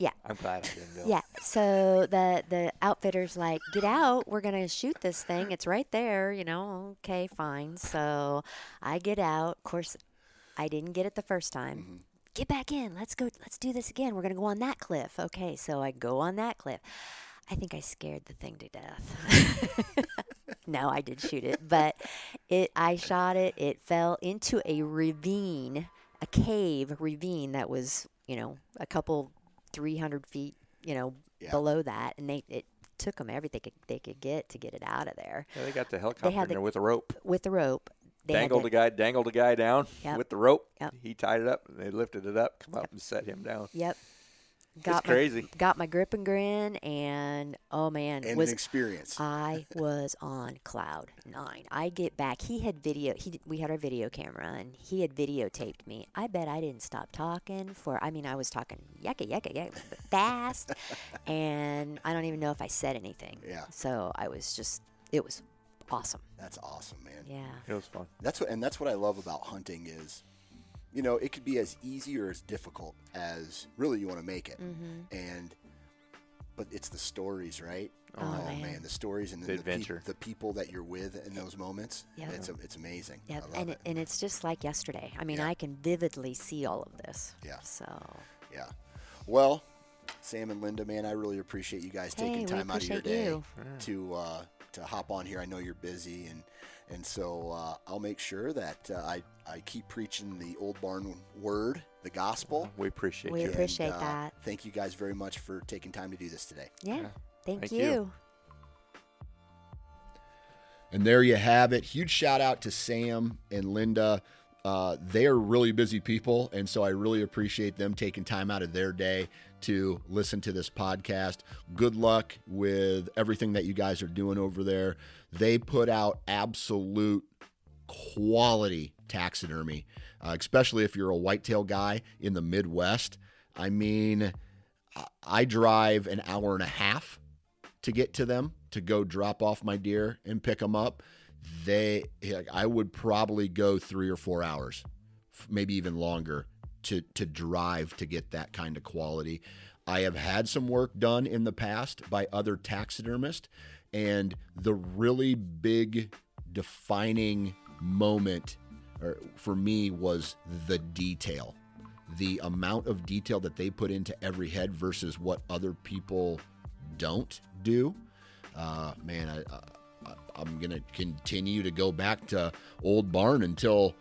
Yeah. I'm glad I didn't go. Yeah. So the, the outfitter's like, "Get out. We're going to shoot this thing. It's right there." You know, okay, fine. So I get out. Of course, I didn't get it the first time. Mm-hmm. Get back in. Let's go. Let's do this again. We're going to go on that cliff. Okay. So I go on that cliff. I think I scared the thing to death. No, I did shoot it, but it I shot it. It fell into a ravine, a cave ravine that was, you know, a couple, three hundred feet, you know, yeah. below that. And they it took them everything they could, they could get to get it out of there. Yeah, they got the helicopter in the, there with a rope. With a rope. They dangled a guy, dangled a guy down yep. with the rope. Yep. He tied it up, and they lifted it up, come up yep. and set him down. Yep. Got it's my, crazy. Got my grip and grin, and oh man, and was, an experience. I was on cloud nine. I get back. He had video. He we had our video camera, and he had videotaped me. I bet I didn't stop talking for. I mean, I was talking yucka yucka yucka fast, and I don't even know if I said anything. Yeah. So I was just. It was awesome. That's awesome, man. Yeah. It was fun. That's what, and that's what I love about hunting is. You know, it could be as easy or as difficult as really you want to make it. Mm-hmm. And, but it's the stories, right? Oh, oh man. man. The stories and the, the, pe- the people that you're with in those moments. Yep. It's a, it's amazing. Yep. And, it. and it's just like yesterday. I mean, yeah. I can vividly see all of this. Yeah. So. Yeah. Well, Sam and Linda, man, I really appreciate you guys hey, taking time out of your day you. to, uh, to hop on here. I know you're busy and, And so uh, I'll make sure that uh, I, I keep preaching the Old Barn word, the gospel. We appreciate we you. We appreciate and, uh, that. Thank you guys very much for taking time to do this today. Yeah, yeah. Thank, thank you. you. And there you have it. Huge shout out to Sam and Linda. Uh, they are really busy people, and so I really appreciate them taking time out of their day to listen to this podcast. Good luck with everything that you guys are doing over there. They put out absolute quality taxidermy, uh, especially if you're a whitetail guy in the Midwest. I mean, I drive an hour and a half to get to them to go drop off my deer and pick them up. They, I would probably go three or four hours, maybe even longer, to to drive to get that kind of quality. I have had some work done in the past by other taxidermists, and the really big defining moment for me was the detail, the amount of detail that they put into every head versus what other people don't do. Uh, man, I. I I'm going to continue to go back to Old Barn until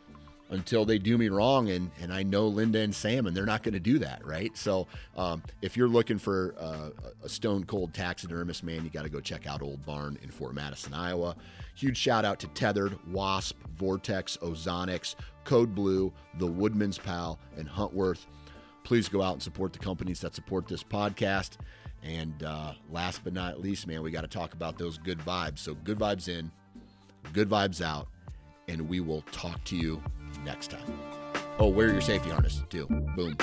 until they do me wrong. And, and I know Linda and Sam, and they're not going to do that, right? So um, if you're looking for uh, a stone-cold taxidermist, man, you got to go check out Old Barn in Fort Madison, Iowa. Huge shout-out to Tethered, Wasp, Vortex, Ozonics, Code Blue, the Woodman's Pal, and Huntworth. Please go out and support the companies that support this podcast. And uh, last but not least, man, we got to talk about those good vibes. So good vibes in, good vibes out, and we will talk to you next time. Oh, wear your safety harness too. Boom.